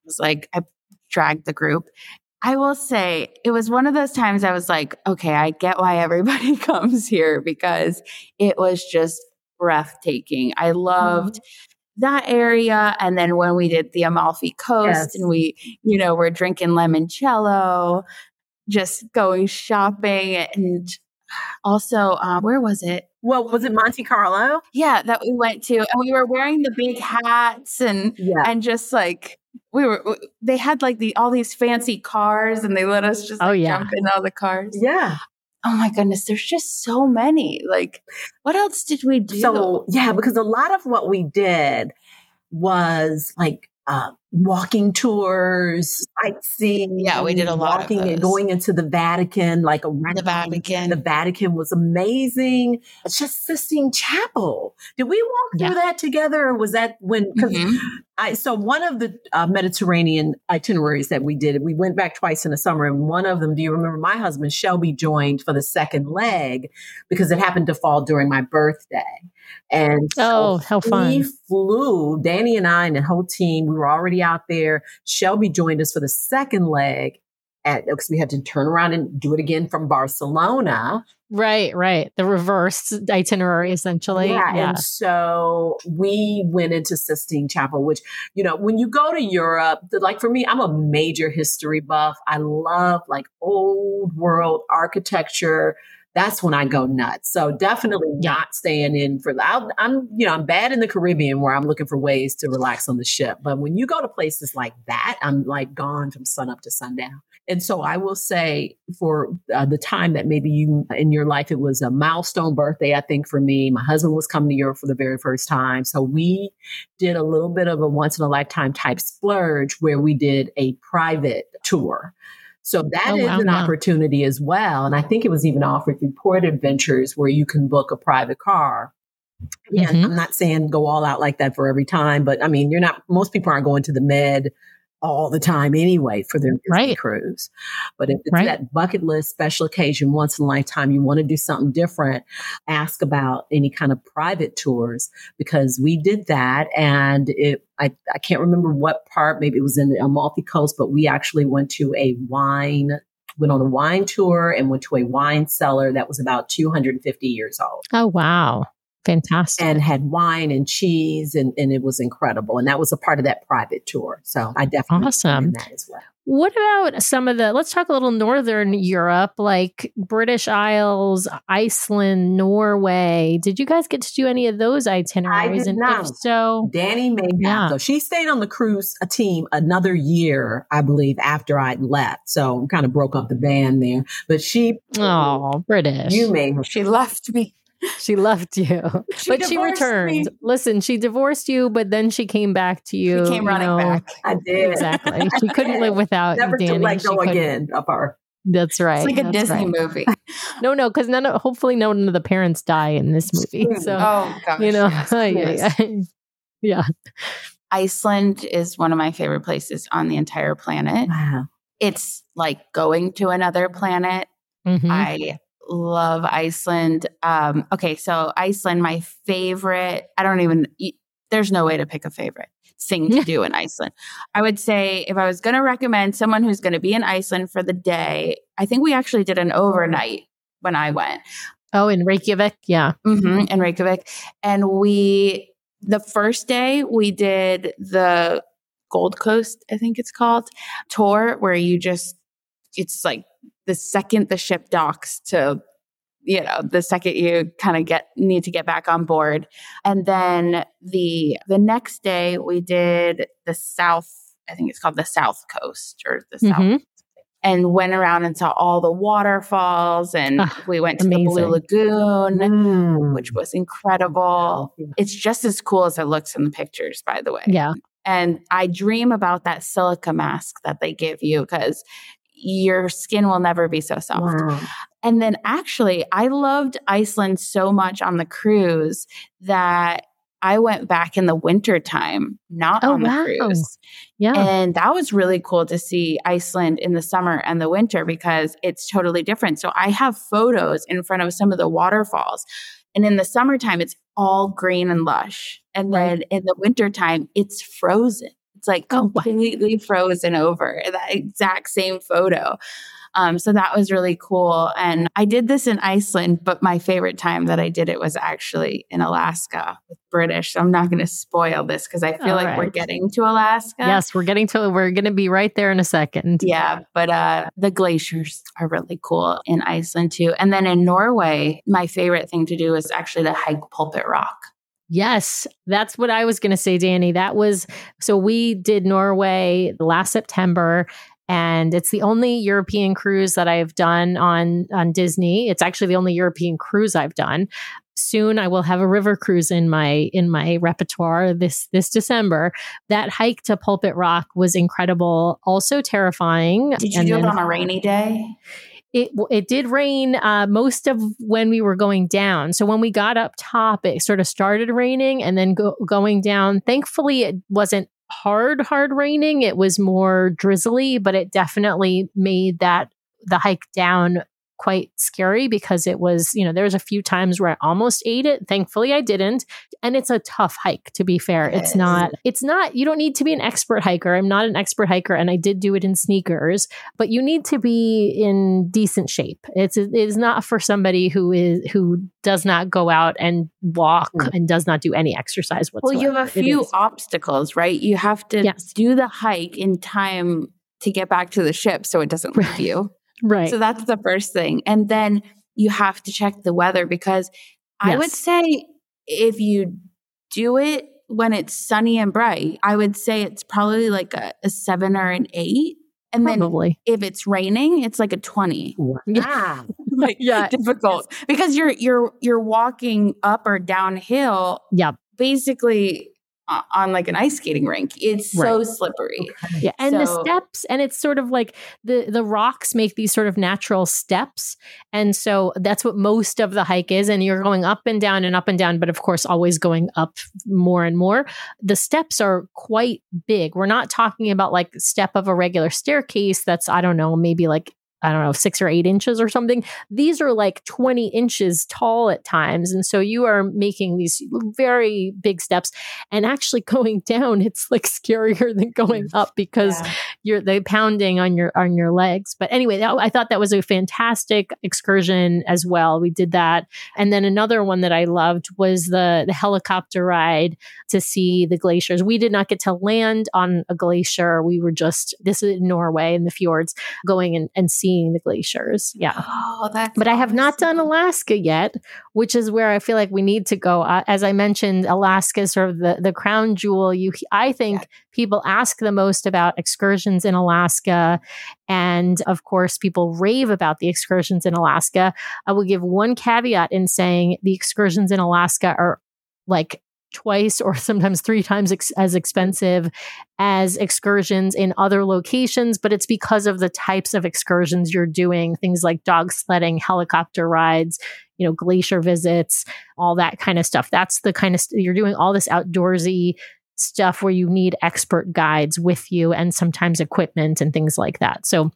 was like, I dragged the group. I will say it was one of those times I was like, okay, I get why everybody comes here, because it was just breathtaking. I loved that area. And then when we did the Amalfi Coast, and we, were drinking limoncello, just going shopping. And also, where was it? Well, was it Monte Carlo? Yeah, that we went to. And we were wearing the big hats and just they had all these fancy cars, and they let us just jump in all the cars. Yeah. Oh my goodness, there's just so many. What else did we do? So, yeah, because a lot of what we did was walking tours, sightseeing. Yeah, we did a lot of those. And going into the Vatican, the Vatican. The Vatican was amazing. It's just Sistine Chapel. Did we walk through that together? Or was that when? So one of the Mediterranean itineraries that we did, we went back twice in the summer, and one of them, do you remember, my husband, Shelby, joined for the second leg because it happened to fall during my birthday. And so how fun. We flew, Dani and I and the whole team, we were already out there. Shelby joined us for the second leg because we had to turn around and do it again from Barcelona. Right. The reverse itinerary, essentially. Yeah. And so we went into Sistine Chapel, which, when you go to Europe, for me, I'm a major history buff. I love old world architecture. That's when I go nuts. So definitely not staying in for I'm bad in the Caribbean where I'm looking for ways to relax on the ship. But when you go to places like that, I'm gone from sun up to sundown. And so I will say for the time that maybe you in your life, it was a milestone birthday, I think, for me. My husband was coming to Europe for the very first time. So we did a little bit of a once in a lifetime type splurge where we did a private tour. So that is an opportunity as well. And I think it was even offered through Port Adventures where you can book a private car. And I'm not saying go all out like that for every time, but I mean, most people aren't going to the Med all the time anyway for their Disney cruise. But if it's that bucket list, special occasion, once in a lifetime, you want to do something different, ask about any kind of private tours, because we did that. And I can't remember what part, maybe it was in the Amalfi Coast, but we actually went to went on a wine tour and went to a wine cellar that was about 250 years old. Oh, wow. Fantastic. And had wine and cheese, and it was incredible. And that was a part of that private tour. So I definitely recommend that as well. What about some of the, let's talk a little Northern Europe, like British Isles, Iceland, Norway. Did you guys get to do any of those itineraries? I did not. If so, Dani Mayhew. Yeah. So she stayed on the cruise team another year, I believe, after I left. So kind of broke up the band there. But she, British. You Mayhew. She left me. She left you, but she returned. Me. Listen, she divorced you, but then she came back to you. She came running back. I did. Exactly. She couldn't live without Never Dani. Never to let go again of her. That's right. It's like a Disney movie. No, because hopefully none of the parents die in this movie. So, gosh. You know, yes. Yeah. Iceland is one of my favorite places on the entire planet. Wow. It's like going to another planet. Mm-hmm. I love Iceland. Okay. So Iceland, my favorite, there's no way to pick a favorite thing to do in Iceland. I would say if I was going to recommend someone who's going to be in Iceland for the day, I think we actually did an overnight when I went. Oh, in Reykjavik. Yeah. Mm-hmm, in Reykjavik. And the first day we did the Gold Coast, I think it's called, tour where it's like, the second the ship docks to, the second you kind of need to get back on board. And then the next day we did the South, I think it's called the South Coast or the South, and went around and saw all the waterfalls. And we went to the Blue Lagoon, which was incredible. It's just as cool as it looks in the pictures, by the way. Yeah. And I dream about that silica mask that they give you because your skin will never be so soft. Wow. And then actually, I loved Iceland so much on the cruise that I went back in the wintertime, not on the cruise. Yeah. And that was really cool to see Iceland in the summer and the winter because it's totally different. So I have photos in front of some of the waterfalls. And in the summertime, it's all green and lush. And then in the wintertime, it's frozen. It's like completely frozen over, that exact same photo. So that was really cool. And I did this in Iceland, but my favorite time that I did it was actually in Alaska with British. So I'm not going to spoil this because I feel like we're getting to Alaska. Yes, we're going to be right there in a second. Yeah. But the glaciers are really cool in Iceland too. And then in Norway, my favorite thing to do is actually to hike Pulpit Rock. Yes, that's what I was going to say, Dani. So we did Norway last September, and it's the only European cruise that I've done on Disney. It's actually the only European cruise I've done. Soon I will have a river cruise in my repertoire this December. That hike to Pulpit Rock was incredible, also terrifying. Did you do it on a rainy day? It did rain most of when we were going down. So when we got up top, it sort of started raining and then going down. Thankfully, it wasn't hard raining. It was more drizzly, but it definitely made the hike down quite scary because it was, there was a few times where I almost ate it. Thankfully, I didn't. And it's a tough hike, to be fair. It's not, you don't need to be an expert hiker. I'm not an expert hiker, and I did do it in sneakers, but you need to be in decent shape. It is not for somebody who does not go out and walk and does not do any exercise whatsoever. Well, you have a few obstacles, right? You have to do the hike in time to get back to the ship so it doesn't leave you. Right. So that's the first thing. And then you have to check the weather because I would say if you do it when it's sunny and bright, I would say it's probably like a 7 or an 8. And probably. Then if it's raining, it's like a 20. Yeah. Difficult because you're walking up or downhill basically on like an ice skating rink. It's so slippery. Okay. Yeah. And the steps, and it's sort of like the rocks make these sort of natural steps. And so that's what most of the hike is. And you're going up and down and up and down, but of course, always going up more and more. The steps are quite big. We're not talking about like step of a regular staircase. That's, I don't know, maybe like, 6 or 8 inches or something. These are like 20 inches tall at times. And so you are making these very big steps, and actually going down, it's like scarier than going up because you're the pounding on your legs. But anyway, I thought that was a fantastic excursion as well. We did that. And then another one that I loved was the helicopter ride to see the glaciers. We did not get to land on a glacier. We were just, this is in Norway in the fjords, going and seeing the glaciers. Yeah. Oh, that's but awesome. I have not done Alaska yet, which is where I feel like we need to go. As I mentioned, Alaska is sort of the crown jewel. I think people ask the most about excursions in Alaska. And of course, people rave about the excursions in Alaska. I will give one caveat in saying the excursions in Alaska are like twice or sometimes 3 times as expensive as excursions in other locations, but it's because of the types of excursions you're doing, things like dog sledding, helicopter rides, you know, glacier visits, all that kind of stuff. That's the kind of you're doing all this outdoorsy stuff where you need expert guides with you and sometimes equipment and things like that. So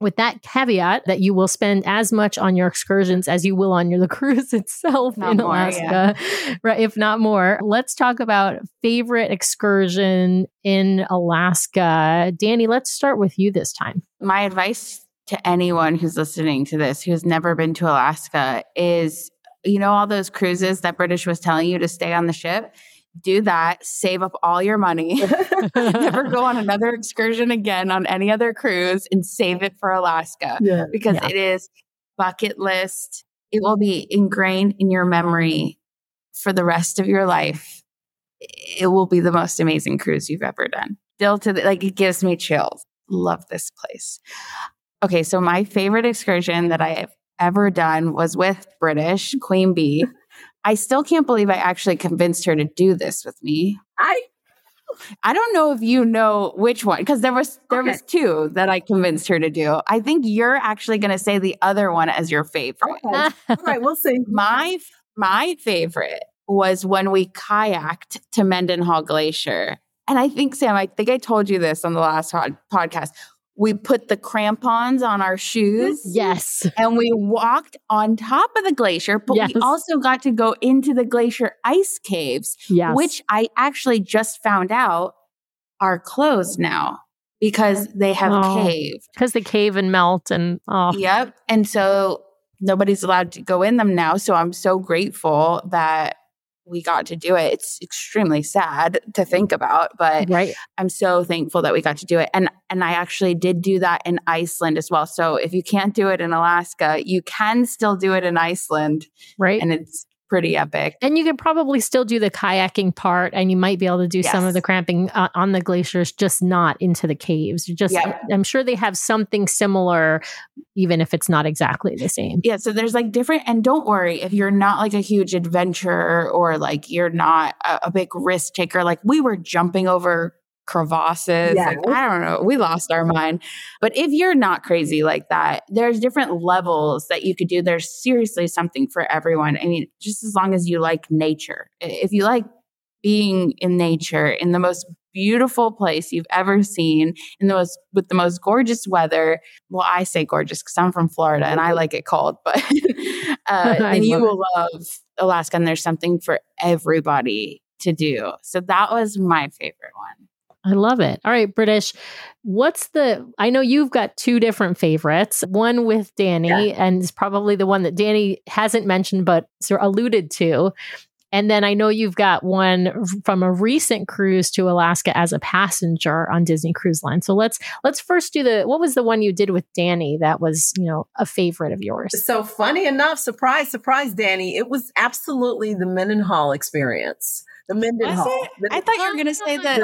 with that caveat that you will spend as much on your excursions as you will on the cruise itself in Alaska, right? If not more. Let's talk about favorite excursion in Alaska. Dani, let's start with you this time. My advice to anyone who's listening to this, who's never been to Alaska is, you know, all those cruises that British was telling you to stay on the ship? Do that. Save up all your money. Never go on another excursion again on any other cruise, and save it for Alaska because it is bucket list. It will be ingrained in your memory for the rest of your life. It will be the most amazing cruise you've ever done. Still to the, like, it gives me chills. Love this place. Okay. So my favorite excursion that I have ever done was with British, Queen Bee. I still can't believe I actually convinced her to do this with me. I don't know if you know which one, because there was 2 that I convinced her to do. I think you're actually going to say the other one as your favorite. Okay. All right, we'll see. My favorite was when we kayaked to Mendenhall Glacier. And I think, Sam, I told you this on the last podcast. We put the crampons on our shoes. Yes. And we walked on top of the glacier, but we also got to go into the glacier ice caves, which I actually just found out are closed now because they have caved. Because they cave and melt and Yep. And so nobody's allowed to go in them now. So I'm so grateful that we got to do it. It's extremely sad to think about, but I'm so thankful that we got to do it. And I actually did do that in Iceland as well. So if you can't do it in Alaska, you can still do it in Iceland. Right. And it's pretty epic. And you can probably still do the kayaking part, and you might be able to do some of the cramping on the glaciers, just not into the caves. I'm sure they have something similar, even if it's not exactly the same. Yeah. So there's like different, and don't worry if you're not like a huge adventurer or like you're not a big risk taker. Like we were jumping over crevasses. Yeah. Like, I don't know. We lost our mind. But if you're not crazy like that, there's different levels that you could do. There's seriously something for everyone. I mean, just as long as you like nature. If you like being in nature, in the most beautiful place you've ever seen, with the most gorgeous weather. Well, I say gorgeous because I'm from Florida and I like it cold, but and you will love Alaska, and there's something for everybody to do. So that was my favorite one. I love it. All right, British, I know you've got 2 different favorites, one with Dani, and it's probably the one that Dani hasn't mentioned, but sort of alluded to. And then I know you've got one from a recent cruise to Alaska as a passenger on Disney Cruise Line. So let's first do what was the one you did with Dani that was, you know, a favorite of yours? So funny enough, surprise, surprise, Dani, it was absolutely the Mendenhall experience. The Mendenhall. I thought you were going to say that.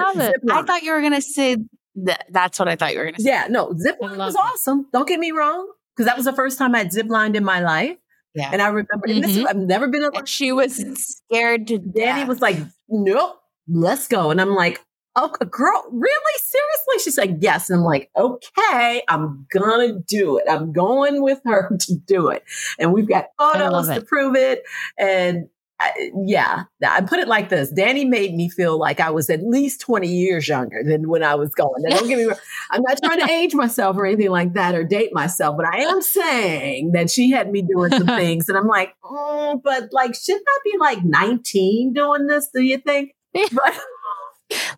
I thought you were going to say that. That's what I thought you were going to say. Yeah, no, zipline was awesome. Don't get me wrong, because that was the first time I'd ziplined in my life. Yeah. And I remember, and this, I've never been. She was scared to death. Dani was like, nope, let's go. And I'm like, oh, girl, really? Seriously? She's like, yes. And I'm like, okay, I'm going to do it. I'm going with her to do it. And we've got photos to prove it. And I put it like this. Dani made me feel like I was at least 20 years younger than when I was going. Now, don't get me wrong. I'm not trying to age myself or anything like that or date myself, but I am saying that she had me doing some things. And I'm like, but like, shouldn't I be like 19 doing this? Do you think? But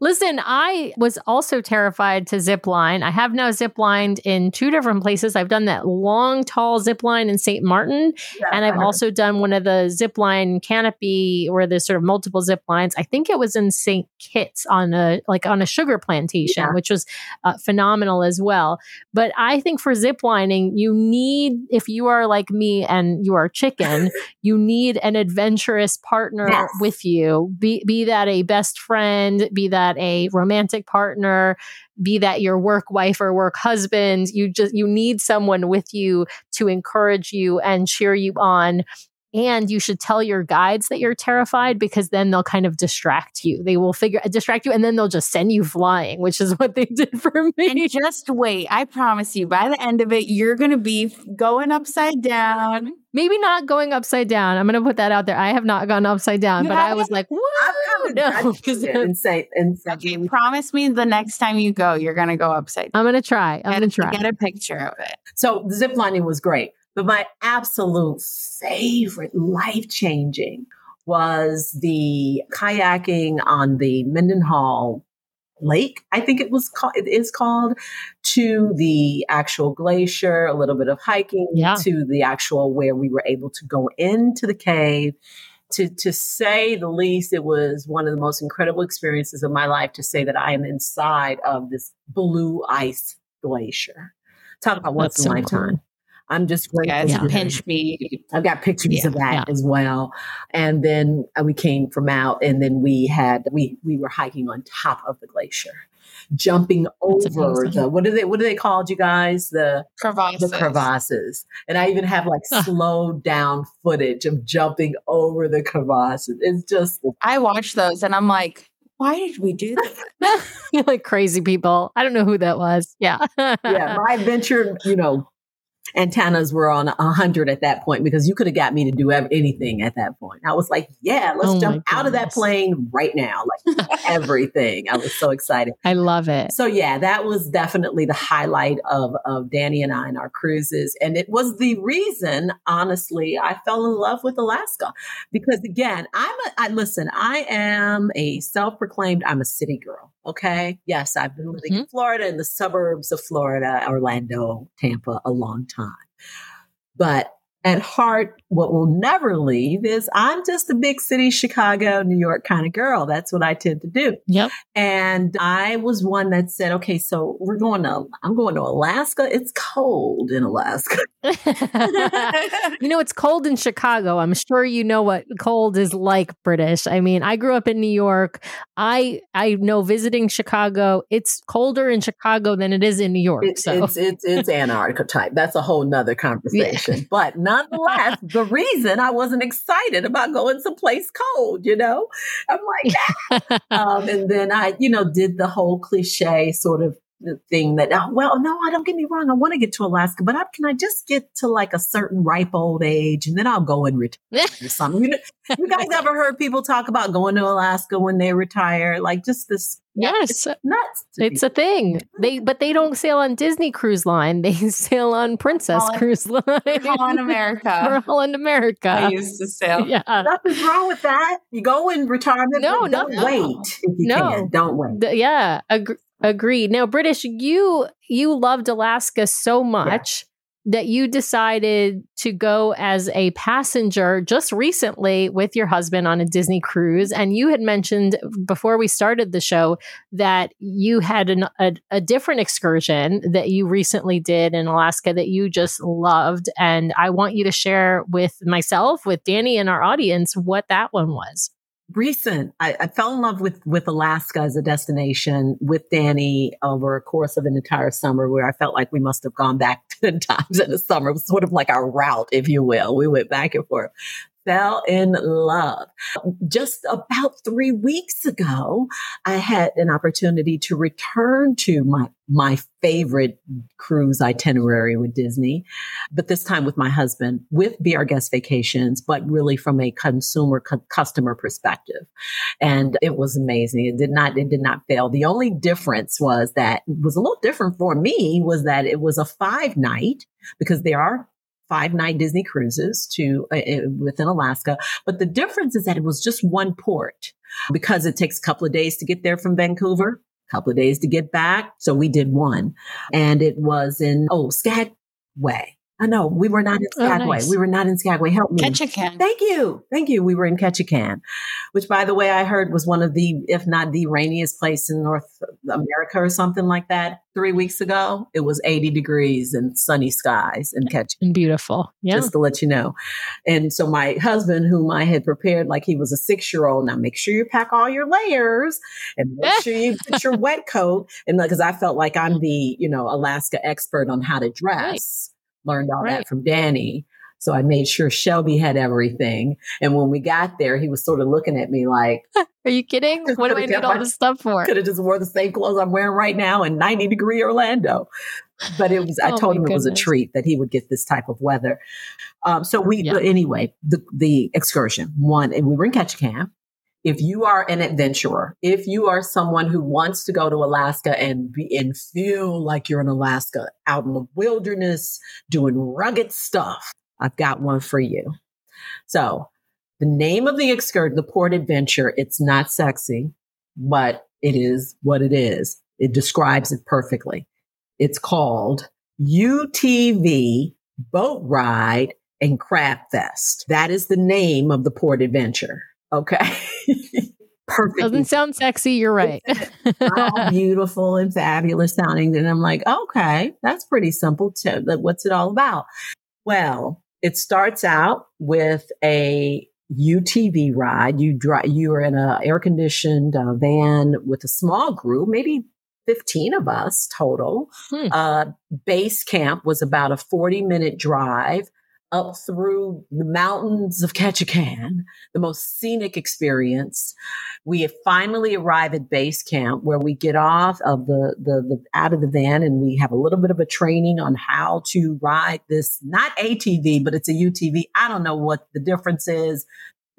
listen, I was also terrified to zip line. I have now zip lined in two different places. I've done that long, tall zip line in St. Martin. Yeah, and I've also done one of the zip line canopy where there's sort of multiple zip lines. I think it was in St. Kitts on a sugar plantation, which was phenomenal as well. But I think for zip lining, you need, if you are like me and you are chicken, you need an adventurous partner with you, be that a best friend, be that a romantic partner, be that your work wife or work husband. You need someone with you to encourage you and cheer you on. And you should tell your guides that you're terrified, because then they'll kind of distract you. They will distract you, and then they'll just send you flying, which is what they did for me. And just wait. I promise you, by the end of it, you're going to be going upside down. Maybe not going upside down. I'm going to put that out there. I have not gone upside down, but I was like, woo! No, insane. Okay, promise me the next time you go, you're going to go upside down. I'm going to try. Get a picture of it. So the zip lining was great. But my absolute favorite, life-changing, was the kayaking on the Mendenhall Lake, I think it is called, to the actual glacier, a little bit of hiking to the actual where we were able to go into the cave. To say the least, it was one of the most incredible experiences of my life, to say that I am inside of this blue ice glacier. Talk about once in a lifetime. I'm just grateful. Pinch me. I've got pictures of that as well. And then we came from out, and then we were hiking on top of the glacier, jumping over the what are they called, you guys? The crevasses. And I even have like slowed down footage of jumping over the crevasses. It's just, I watched those and I'm like, why did we do that? You're like crazy people. I don't know who that was. Yeah. My adventure, antennas were on 100 at that point, because you could have got me to do anything at that point. I was like, let's jump out of that plane right now. Like everything. I was so excited. I love it. So that was definitely the highlight of Dani and I and our cruises. And it was the reason, honestly, I fell in love with Alaska, because again, I am a self-proclaimed, I'm a city girl. Okay. Yes. I've been living in Florida, in the suburbs of Florida, Orlando, Tampa, a long time. But at heart, what will never leave is I'm just a big city, Chicago, New York kind of girl. That's what I tend to do. Yep. And I was one that said, okay, so I'm going to Alaska. It's cold in Alaska. It's cold in Chicago. I'm sure you know what cold is like, British. I mean, I grew up in New York. I know, visiting Chicago, it's colder in Chicago than it is in New York. It's Antarctica type. That's a whole nother conversation. Yeah. But nonetheless, the reason I wasn't excited about going someplace cold, I'm like, and then I, did the whole cliche sort of thing that, I don't, get me wrong. I want to get to Alaska, but can I just get to like a certain ripe old age, and then I'll go and retire or something. You guys ever heard people talk about going to Alaska when they retire? Like just this. Yes. It's nuts. It's a thing. But they don't sail on Disney Cruise Line. They sail on Princess Cruise Line. Holland America. Holland America. I used to sail. Yeah. Nothing's wrong with that. You go in retirement. No, don't wait. If you can. Don't wait. Agreed. Now, British, you loved Alaska so much that you decided to go as a passenger just recently with your husband on a Disney cruise. And you had mentioned before we started the show that you had a different excursion that you recently did in Alaska that you just loved. And I want you to share with myself, with Dani and our audience, what that one was. Recent. I fell in love with Alaska as a destination with Dani over a course of an entire summer, where I felt like we must have gone back 10 times in the summer. It was sort of like our route, if you will. We went back and forth. fell in love. Just about 3 weeks ago, I had an opportunity to return to my favorite cruise itinerary with Disney, but this time with my husband, with Be Our Guest Vacations, but really from a customer perspective. And it was amazing. It did not fail. The only difference was that it was a little different for me was that it was a 5-night, because there are 5-night Disney cruises to within Alaska. But the difference is that it was just one port, because it takes a couple of days to get there from Vancouver, a couple of days to get back. So we did one, and it was in, Skagway. I know we were not in Skagway. Nice. We were not in Skagway. Help me. Ketchikan. Thank you. We were in Ketchikan, which, by the way, I heard was one of the, if not the rainiest place in North America or something like that. 3 weeks ago, it was 80 degrees and sunny skies in Ketchikan. Beautiful. Yeah. Just to let you know. And so my husband, whom I had prepared like he was a 6-year-old, now make sure you pack all your layers and make sure you get your wet coat. And because I felt like I'm the, Alaska expert on how to dress. Right. Learned all that from Dani. So I made sure Shelby had everything. And when we got there, he was sort of looking at me like, are you kidding? What do I need all this stuff for? Could have just wore the same clothes I'm wearing right now in 90-degree Orlando. But it was, I told him it was a treat that he would get this type of weather. Anyway, the excursion one, and we were in Ketchikan. If you are an adventurer, if you are someone who wants to go to Alaska and feel like you're in Alaska, out in the wilderness, doing rugged stuff, I've got one for you. So the name of the excursion, the port adventure, it's not sexy, but it is what it is. It describes it perfectly. It's called UTV Boat Ride and Crab Fest. That is the name of the port adventure. Okay. Perfect. Doesn't sound sexy. You're right. All beautiful and fabulous sounding. And I'm like, okay, that's pretty simple too. What's it all about? Well, it starts out with a UTV ride. You are in an air-conditioned van with a small group, maybe 15 of us total. Base camp was about a 40-minute drive up through the mountains of Ketchikan, the most scenic experience. We finally arrive at base camp, where we get off of the out of the van, and we have a little bit of a training on how to ride this, not ATV, but it's a UTV. I don't know what the difference is,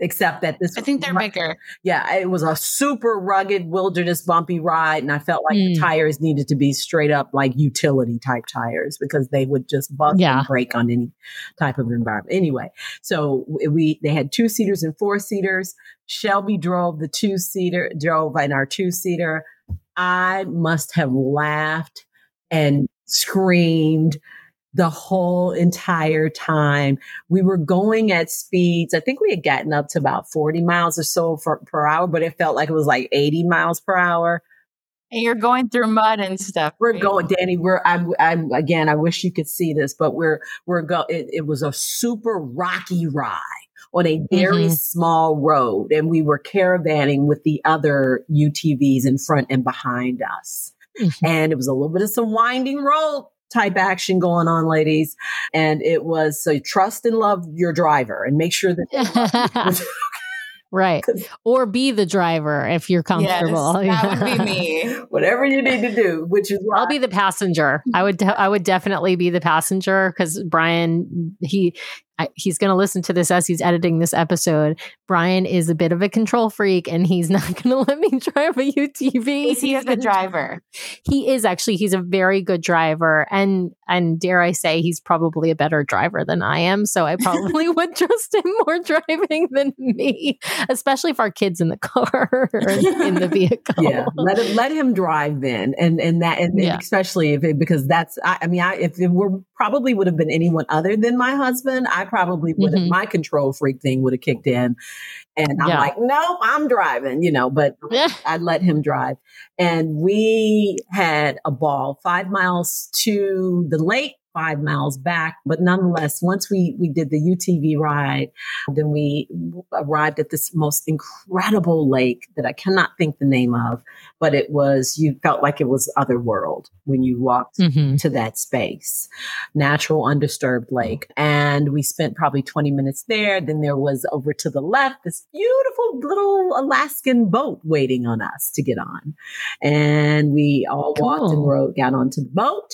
except that I think they're bigger. Yeah, it was a super rugged wilderness bumpy ride, and I felt like the tires needed to be straight up like utility type tires, because they would just buck and break on any type of environment. Anyway, so they had 2-seaters and 4-seaters. Shelby drove the 2-seater, drove in our 2-seater. I must have laughed and screamed the whole entire time. We were going at speeds. I think we had gotten up to about 40 miles or so per hour, but it felt like it was like 80 miles per hour. And you're going through mud and stuff. We're going, Dani. I'm again. I wish you could see this, but we're going. It was a super rocky ride on a very small road, and we were caravanning with the other UTVs in front and behind us, and it was a little bit of some winding road type action going on, ladies. And it was, so trust and love your driver and make sure that. Right. Or be the driver if you're comfortable. Yes, that would be me. Whatever you need to do, which is why I'll be the passenger. I would definitely be the passenger, because Brian, he's going to listen to this as he's editing this episode. Brian is a bit of a control freak, and he's not going to let me drive a UTV. Is he a good driver? He is, actually. He's a very good driver. And dare I say, he's probably a better driver than I am. So I probably would trust him more driving than me, especially if our kid's in the car or in the vehicle. Yeah, let him drive then. And especially if it, because that's, if it were, probably would have been anyone other than my husband, I probably would have, my control freak thing would have kicked in. And I'm like, no, I'm driving, but I let him drive. And we had a ball, 5 miles to the lake, 5 miles back. But nonetheless, once we did the UTV ride, then we arrived at this most incredible lake that I cannot think the name of, but it was, you felt like it was otherworld when you walked to that space, natural undisturbed lake. And we spent probably 20 minutes there. Then there was over to the left, this beautiful little Alaskan boat waiting on us to get on. And we all walked and rode, got onto the boat.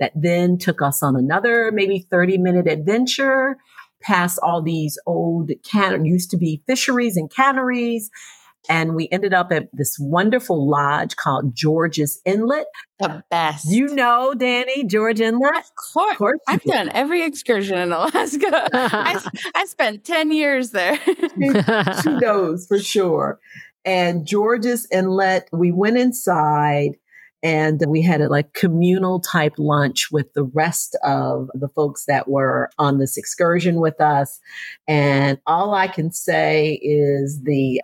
That then took us on another maybe 30-minute adventure past all these old used to be fisheries and canneries. And we ended up at this wonderful lodge called George's Inlet. The best. You know, Dani, George Inlet? Of course. I've done every excursion in Alaska. I spent 10 years there. She knows for sure. And George's Inlet, we went inside. And we had a communal type lunch with the rest of the folks that were on this excursion with us. And all I can say is the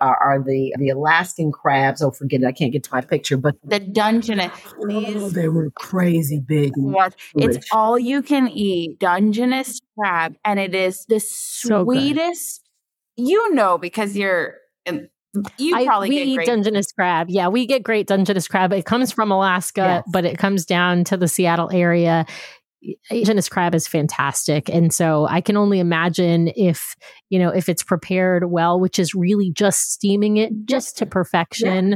Alaskan crabs. Oh, forget it. I can't get to my picture, but the Dungeness. They were crazy big. Yes, it's all you can eat Dungeness crab. And it is the sweetest, because you're we get Dungeness crab. Yeah, we get great Dungeness crab. It comes from Alaska, but it comes down to the Seattle area. Dungeness crab is fantastic. And so I can only imagine if it's prepared well, which is really just steaming it just to perfection. Yeah.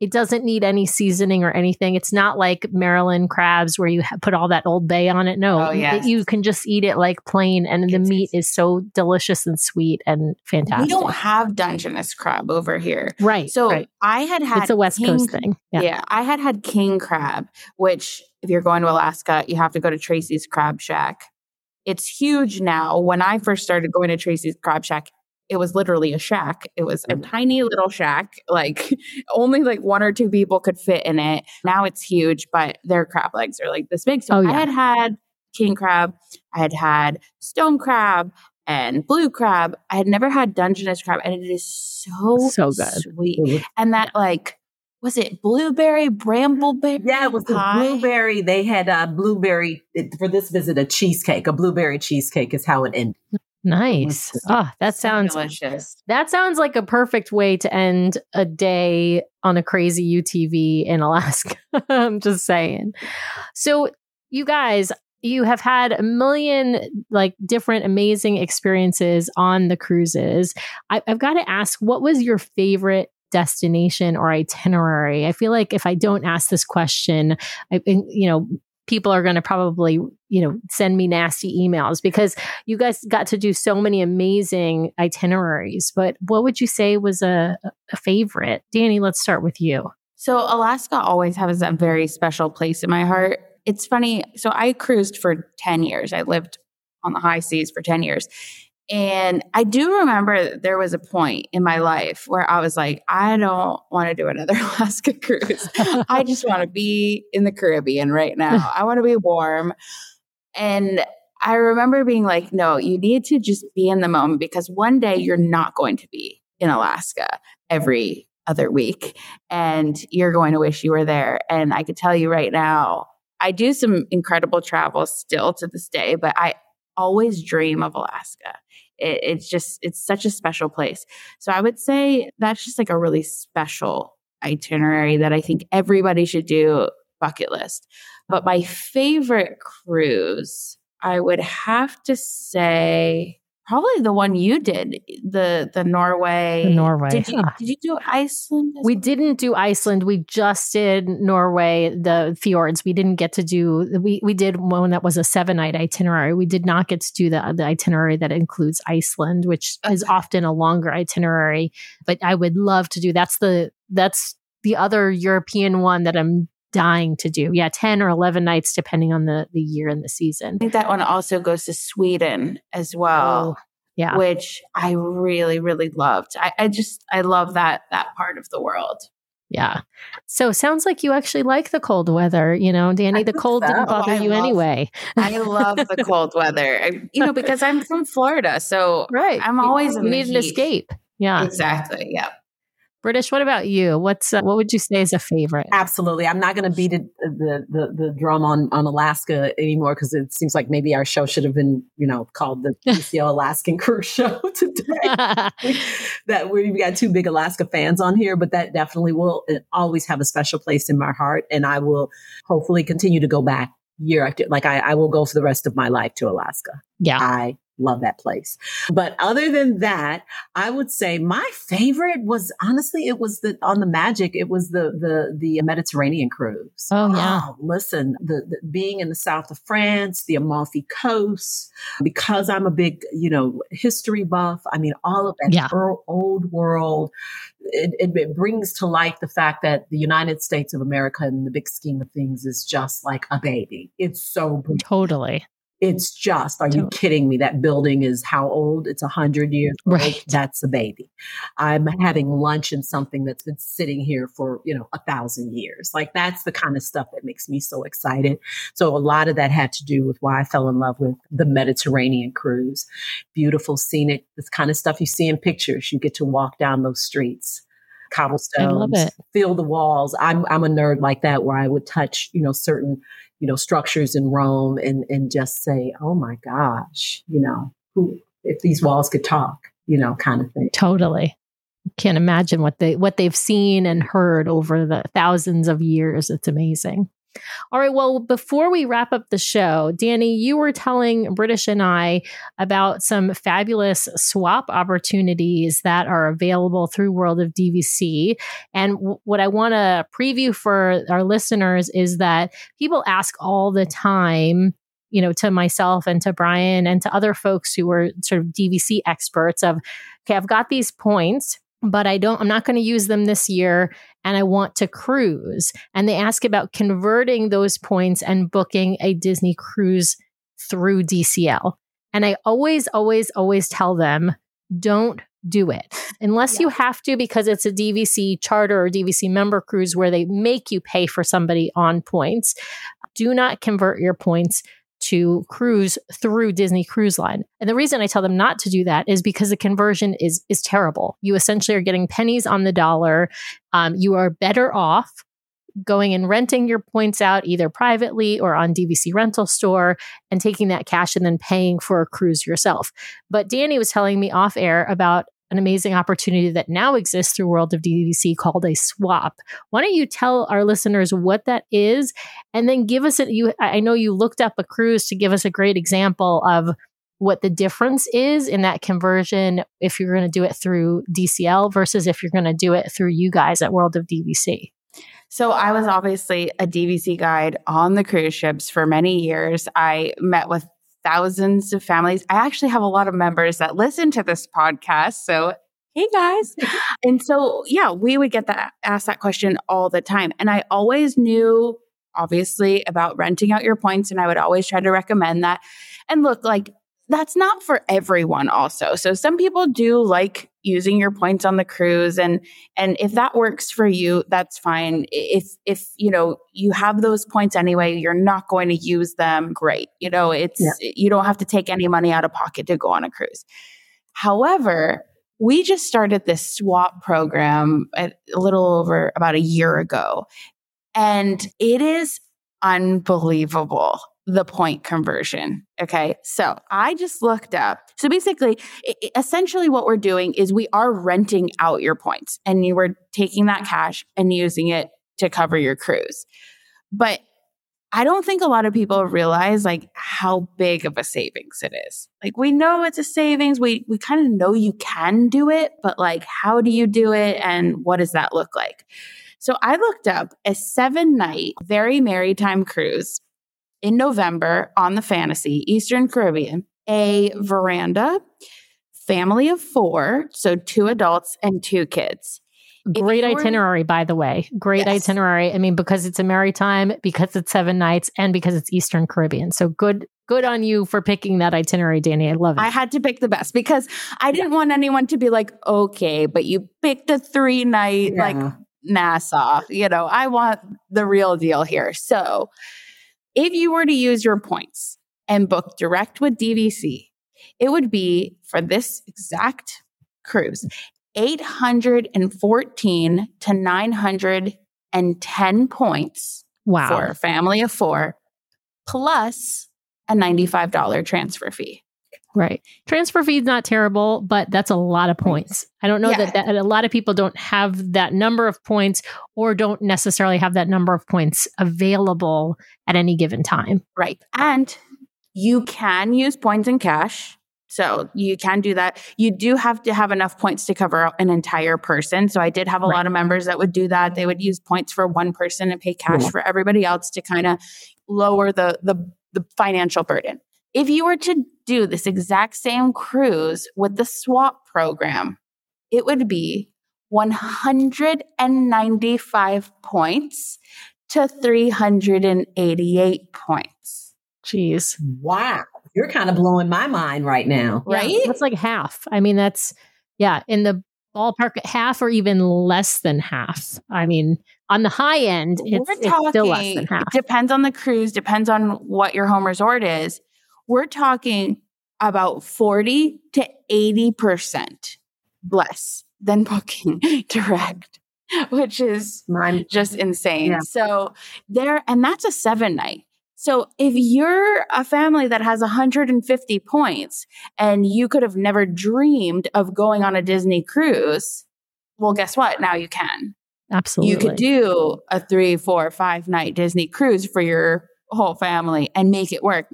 It doesn't need any seasoning or anything. It's not like Maryland crabs where you put all that Old Bay on it. No, you can just eat it like plain, and the meat is so delicious and sweet and fantastic. We don't have Dungeness crab over here. Right. So I had it's a West Coast thing. Yeah. I had king crab, which if you're going to Alaska, you have to go to Tracy's Crab Shack. It's huge now. When I first started going to Tracy's Crab Shack, it was literally a shack. It was a tiny little shack. Only one or two people could fit in it. Now it's huge, but their crab legs are this big. So I had king crab. I had stone crab and blue crab. I had never had Dungeness crab. And it is so good. Sweet. And that was it blueberry, brambleberry? Yeah, it was pie. The blueberry. They had a blueberry, for this visit, a cheesecake. A blueberry cheesecake is how it ended. Nice. Oh, that sounds delicious. That sounds like a perfect way to end a day on a crazy UTV in Alaska. I'm just saying. So you guys, you have had a million different amazing experiences on the cruises. I've got to ask, what was your favorite destination or itinerary? I feel like if I don't ask this question, people are going to probably, send me nasty emails because you guys got to do so many amazing itineraries. But what would you say was a favorite? Dani, let's start with you. So Alaska always has a very special place in my heart. It's funny. So I cruised for 10 years. I lived on the high seas for 10 years. And I do remember there was a point in my life where I was like, I don't want to do another Alaska cruise. I just want to be in the Caribbean right now. I want to be warm. And I remember being like, no, you need to just be in the moment because one day you're not going to be in Alaska every other week and you're going to wish you were there. And I could tell you right now, I do some incredible travel still to this day, but I always dream of Alaska. It's such a special place. So I would say that's just a really special itinerary that I think everybody should do, bucket list. But my favorite cruise, I would have to say probably the one you did, the Norway. The Norway. Did you do Iceland? We didn't do Iceland. We just did Norway, the fjords. We didn't get to do, we did one that was a 7-night itinerary. We did not get to do the itinerary that includes Iceland, which is often a longer itinerary, but I would love to do. That's the other European one that I'm dying to do. Yeah, 10 or 11 nights, depending on the year and the season. I think that one also goes to Sweden as well, which I really, really loved. I love that part of the world. Yeah. So sounds like you actually like the cold weather, Dani, the cold didn't bother you anyway. I love the cold weather, because I'm from Florida. So I'm always in the heat. You need an escape. Yeah, exactly. Yeah. British, what about you? What would you say is a favorite? Absolutely. I'm not going to beat the drum on Alaska anymore because it seems like maybe our show should have been, called the DCL Alaskan Cruise Show today. That we've got two big Alaska fans on here, but that definitely will always have a special place in my heart. And I will hopefully continue to go back year after. Like I will go for the rest of my life to Alaska. Yeah. I love that place. But other than that, I would say my favorite was honestly, it was the Mediterranean cruise. Oh yeah. Oh, listen, the being in the south of France, the Amalfi Coast, because I'm a big, history buff. I mean, all of that old world, it brings to light the fact that the United States of America in the big scheme of things is just like a baby. It's so brilliant. Totally. It's just, are you kidding me? That building is how old? It's 100 years old. Right. That's a baby. I'm having lunch in something that's been sitting here for, 1,000 years. Like that's the kind of stuff that makes me so excited. So a lot of that had to do with why I fell in love with the Mediterranean cruise. Beautiful, scenic, this kind of stuff you see in pictures. You get to walk down those streets. Cobblestones, I love it. Feel the walls. I'm a nerd like that, where I would touch, certain, structures in Rome and just say, oh my gosh, who, if these walls could talk, kind of thing. Totally. Can't imagine what they've seen and heard over the thousands of years. It's amazing. All right. Well, before we wrap up the show, Dani, you were telling British and I about some fabulous swap opportunities that are available through World of DVC. And what I want to preview for our listeners is that people ask all the time, to myself and to Brian and to other folks who are sort of DVC experts of, okay, I've got these points, but I'm not going to use them this year and I want to cruise. And they ask about converting those points and booking a Disney cruise through DCL. And I always, always, always tell them, don't do it unless you have to, because it's a DVC charter or DVC member cruise where they make you pay for somebody on points. Do not convert your points to cruise through Disney Cruise Line. And the reason I tell them not to do that is because the conversion is terrible. You essentially are getting pennies on the dollar. You are better off going and renting your points out either privately or on DVC Rental Store and taking that cash and then paying for a cruise yourself. But Dani was telling me off air about an amazing opportunity that now exists through World of DVC called a swap. Why don't you tell our listeners what that is and then give us I know you looked up a cruise to give us a great example of what the difference is in that conversion if you're going to do it through DCL versus if you're going to do it through you guys at World of DVC. So I was obviously a DVC guide on the cruise ships for many years. I met with thousands of families. I actually have a lot of members that listen to this podcast. So, hey guys. And so, yeah, we would get asked that question all the time. And I always knew, obviously, about renting out your points. And I would always try to recommend that. And look, like, that's not for everyone also. So some people do like using your points on the cruise. And if that works for you, that's fine. If you have those points anyway, you're not going to use them. Great. You don't have to take any money out of pocket to go on a cruise. However, we just started this swap program about a year ago. And it is unbelievable, the point conversion. Okay. So I just looked up. So basically, essentially what we're doing is we are renting out your points and you were taking that cash and using it to cover your cruise. But I don't think a lot of people realize like how big of a savings it is. Like we know it's a savings. We kind of know you can do it, but like how do you do it and what does that look like? So I looked up a 7-night, very maritime cruise in November on the Fantasy, Eastern Caribbean, a veranda, family of 4, so 2 adults and 2 kids. Great itinerary, by the way. Great itinerary. I mean, because it's a maritime, because it's 7 nights, and because it's Eastern Caribbean. So good on you for picking that itinerary, Dani. I love it. I had to pick the best because I didn't want anyone to be like, okay, but you picked a 3-night, like Nassau. I want the real deal here. So if you were to use your points and book direct with DVC, it would be for this exact cruise, 814 to 910 points for a family of four, plus a $95 transfer fee. Right. Transfer fee is not terrible, but that's a lot of points. I don't know that a lot of people don't have that number of points or don't necessarily have that number of points available at any given time. Right. And you can use points in cash. So you can do that. You do have to have enough points to cover an entire person. So I did have a lot of members that would do that. They would use points for one person and pay cash for everybody else to kind of lower the financial burden. If you were to do this exact same cruise with the swap program, it would be 195 points to 388 points. Jeez. Wow. You're kind of blowing my mind right now. Right? Yeah, that's like half. I mean, that's, in the ballpark, half or even less than half. I mean, on the high end, it's still less than half. Depends on the cruise, depends on what your home resort is. We're talking about 40 to 80% less than booking direct, which is just insane. Yeah. So and that's a 7-night. So if you're a family that has 150 points and you could have never dreamed of going on a Disney cruise, well, guess what? Now you can. Absolutely. You could do a 3, 4, 5-night Disney cruise for your whole family and make it work.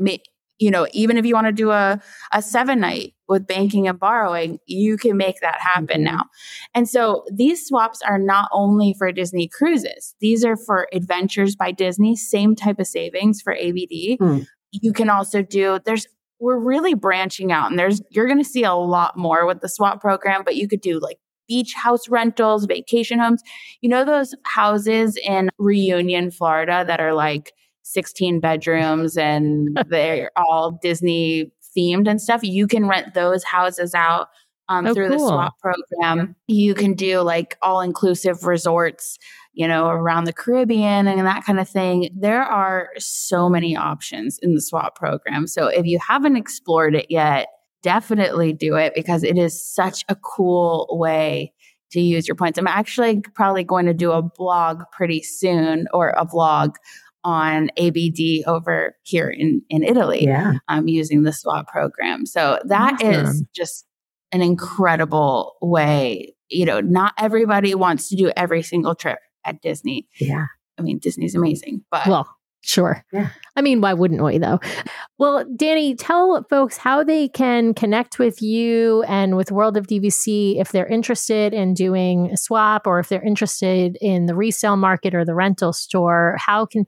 Even if you want to do a 7-night with banking and borrowing, you can make that happen now. And so these swaps are not only for Disney cruises. These are for Adventures by Disney, same type of savings for ABD. You can also do, we're really branching out and you're going to see a lot more with the swap program, but you could do like beach house rentals, vacation homes, those houses in Reunion, Florida that are like 16 bedrooms and they're all Disney themed and stuff. You can rent those houses out through the swap program. You can do like all inclusive resorts, around the Caribbean and that kind of thing. There are so many options in the swap program. So if you haven't explored it yet, definitely do it because it is such a cool way to use your points. I'm actually probably going to do a blog pretty soon or a vlog on ABD over here in Italy, using the swap program. So that is just an incredible way. Not everybody wants to do every single trip at Disney. Yeah, I mean Disney's amazing, but sure. Yeah. I mean, why wouldn't we though? Well, Dani, tell folks how they can connect with you and with World of DVC if they're interested in doing a swap or if they're interested in the resale market or the rental store. How can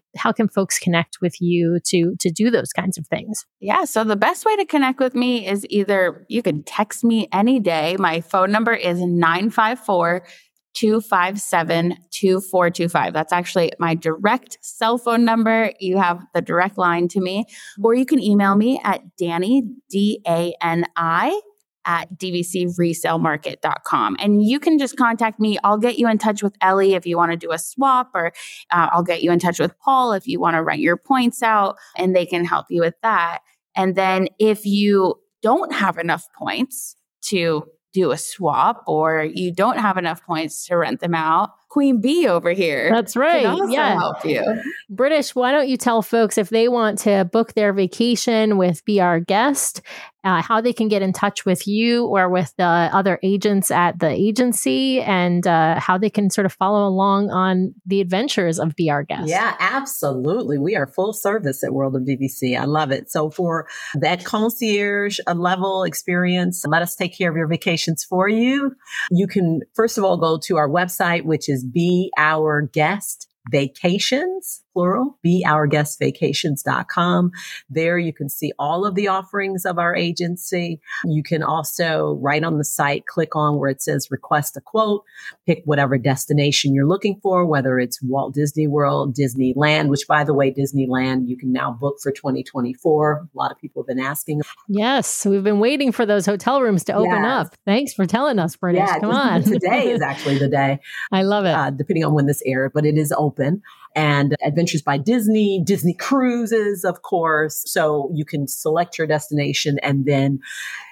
folks connect with you to do those kinds of things? Yeah. So the best way to connect with me is either you can text me any day. My phone number is 954-257-2425. That's actually my direct cell phone number. You have the direct line to me, or you can email me at Dani, D-A-N-I, at dvcresalemarket.com. And you can just contact me. I'll get you in touch with Ellie if you want to do a swap, or I'll get you in touch with Paul if you want to rent your points out, and they can help you with that. And then if you don't have enough points to do a swap or you don't have enough points to rent them out, Queen Bee over here. That's right. Can also help you. British, why don't you tell folks if they want to book their vacation with Be Our Guest, how they can get in touch with you or with the other agents at the agency and how they can sort of follow along on the adventures of Be Our Guest. Yeah, absolutely. We are full service at World of DVC. I love it. So for that concierge level experience, let us take care of your vacations for you. You can, first of all, go to our website, which is Be Our Guest Vacations, plural, beourguestvacations.com. There you can see all of the offerings of our agency. You can also, right on the site, click on where it says request a quote, pick whatever destination you're looking for, whether it's Walt Disney World, Disneyland, which by the way, Disneyland, you can now book for 2024. A lot of people have been asking. Yes, we've been waiting for those hotel rooms to open up. Thanks for telling us, British. Yeah, come on. Today is actually the day. I love it. Depending on when this airs, but it is open. and Adventures by Disney, Disney Cruises, of course. So you can select your destination and then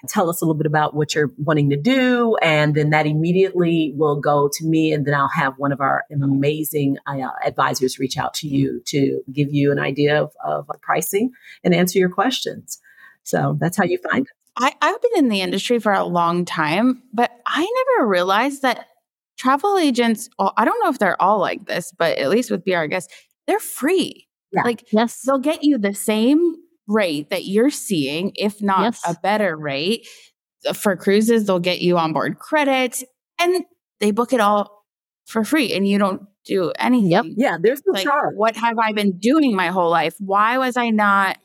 tell us a little bit about what you're wanting to do. And then that immediately will go to me. And then I'll have one of our amazing advisors reach out to you to give you an idea of pricing and answer your questions. So that's how you find it. I've been in the industry for a long time, but I never realized that travel agents, I don't know if they're all like this, but at least with Be Our Guest, they're free. Yeah. Like, yes, they'll get you the same rate that you're seeing, if not a better rate. For cruises, they'll get you onboard credits and they book it all for free and you don't do anything. Yep. Yeah, there's no charge. What have I been doing my whole life? Why was I not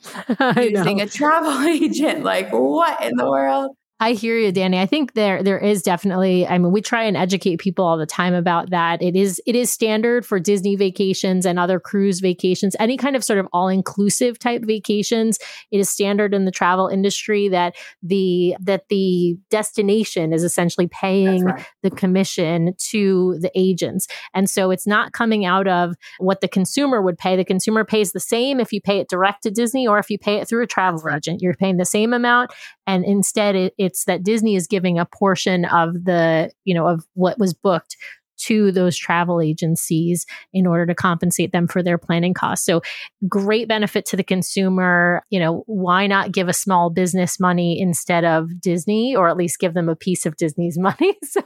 using a travel agent? Like, what in the world? I hear you, Dani. I think there is definitely, I mean, we try and educate people all the time about that. It is standard for Disney vacations and other cruise vacations, any kind of sort of all-inclusive type vacations. It is standard in the travel industry that the destination is essentially paying the commission to the agents. And so it's not coming out of what the consumer would pay. The consumer pays the same if you pay it direct to Disney or if you pay it through a travel agent. You're paying the same amount, and instead it's that Disney is giving a portion of the, of what was booked to those travel agencies in order to compensate them for their planning costs. So great benefit to the consumer. Why not give a small business money instead of Disney, or at least give them a piece of Disney's money? So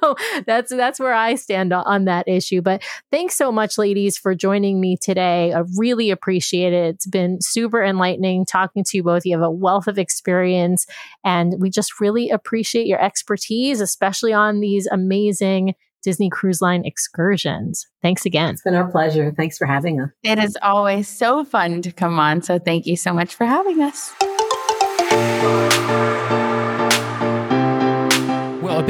that's where I stand on that issue. But thanks so much, ladies, for joining me today. I really appreciate it. It's been super enlightening talking to you both. You have a wealth of experience, and we just really appreciate your expertise, especially on these amazing Disney Cruise Line excursions. Thanks again. It's been our pleasure. Thanks for having us. It is always so fun to come on. So thank you so much for having us. Well, a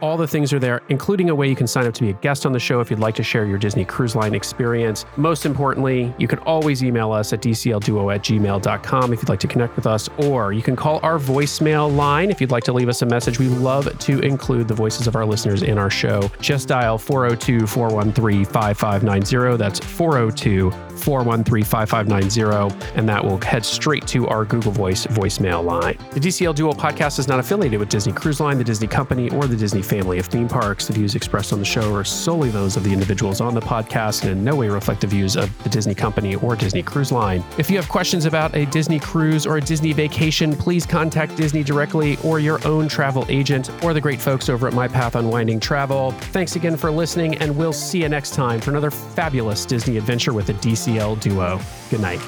All the things are there, including a way you can sign up to be a guest on the show if you'd like to share your Disney Cruise Line experience. Most importantly, you can always email us at dclduo@gmail.com if you'd like to connect with us, or you can call our voicemail line if you'd like to leave us a message. We love to include the voices of our listeners in our show. Just dial 402-413-5590. That's 402-413-5590, and that will head straight to our Google Voice voicemail line. The DCL Duo podcast is not affiliated with Disney Cruise Line, the Disney Company, or the Disney family of theme parks. The views expressed on the show are solely those of the individuals on the podcast and in no way reflect the views of the Disney Company or Disney Cruise Line. If you have questions about a Disney cruise or a Disney vacation, please contact Disney directly or your own travel agent or the great folks over at My Path Unwinding Travel. Thanks again for listening, and we'll see you next time for another fabulous Disney adventure with the DCL Duo. Good night.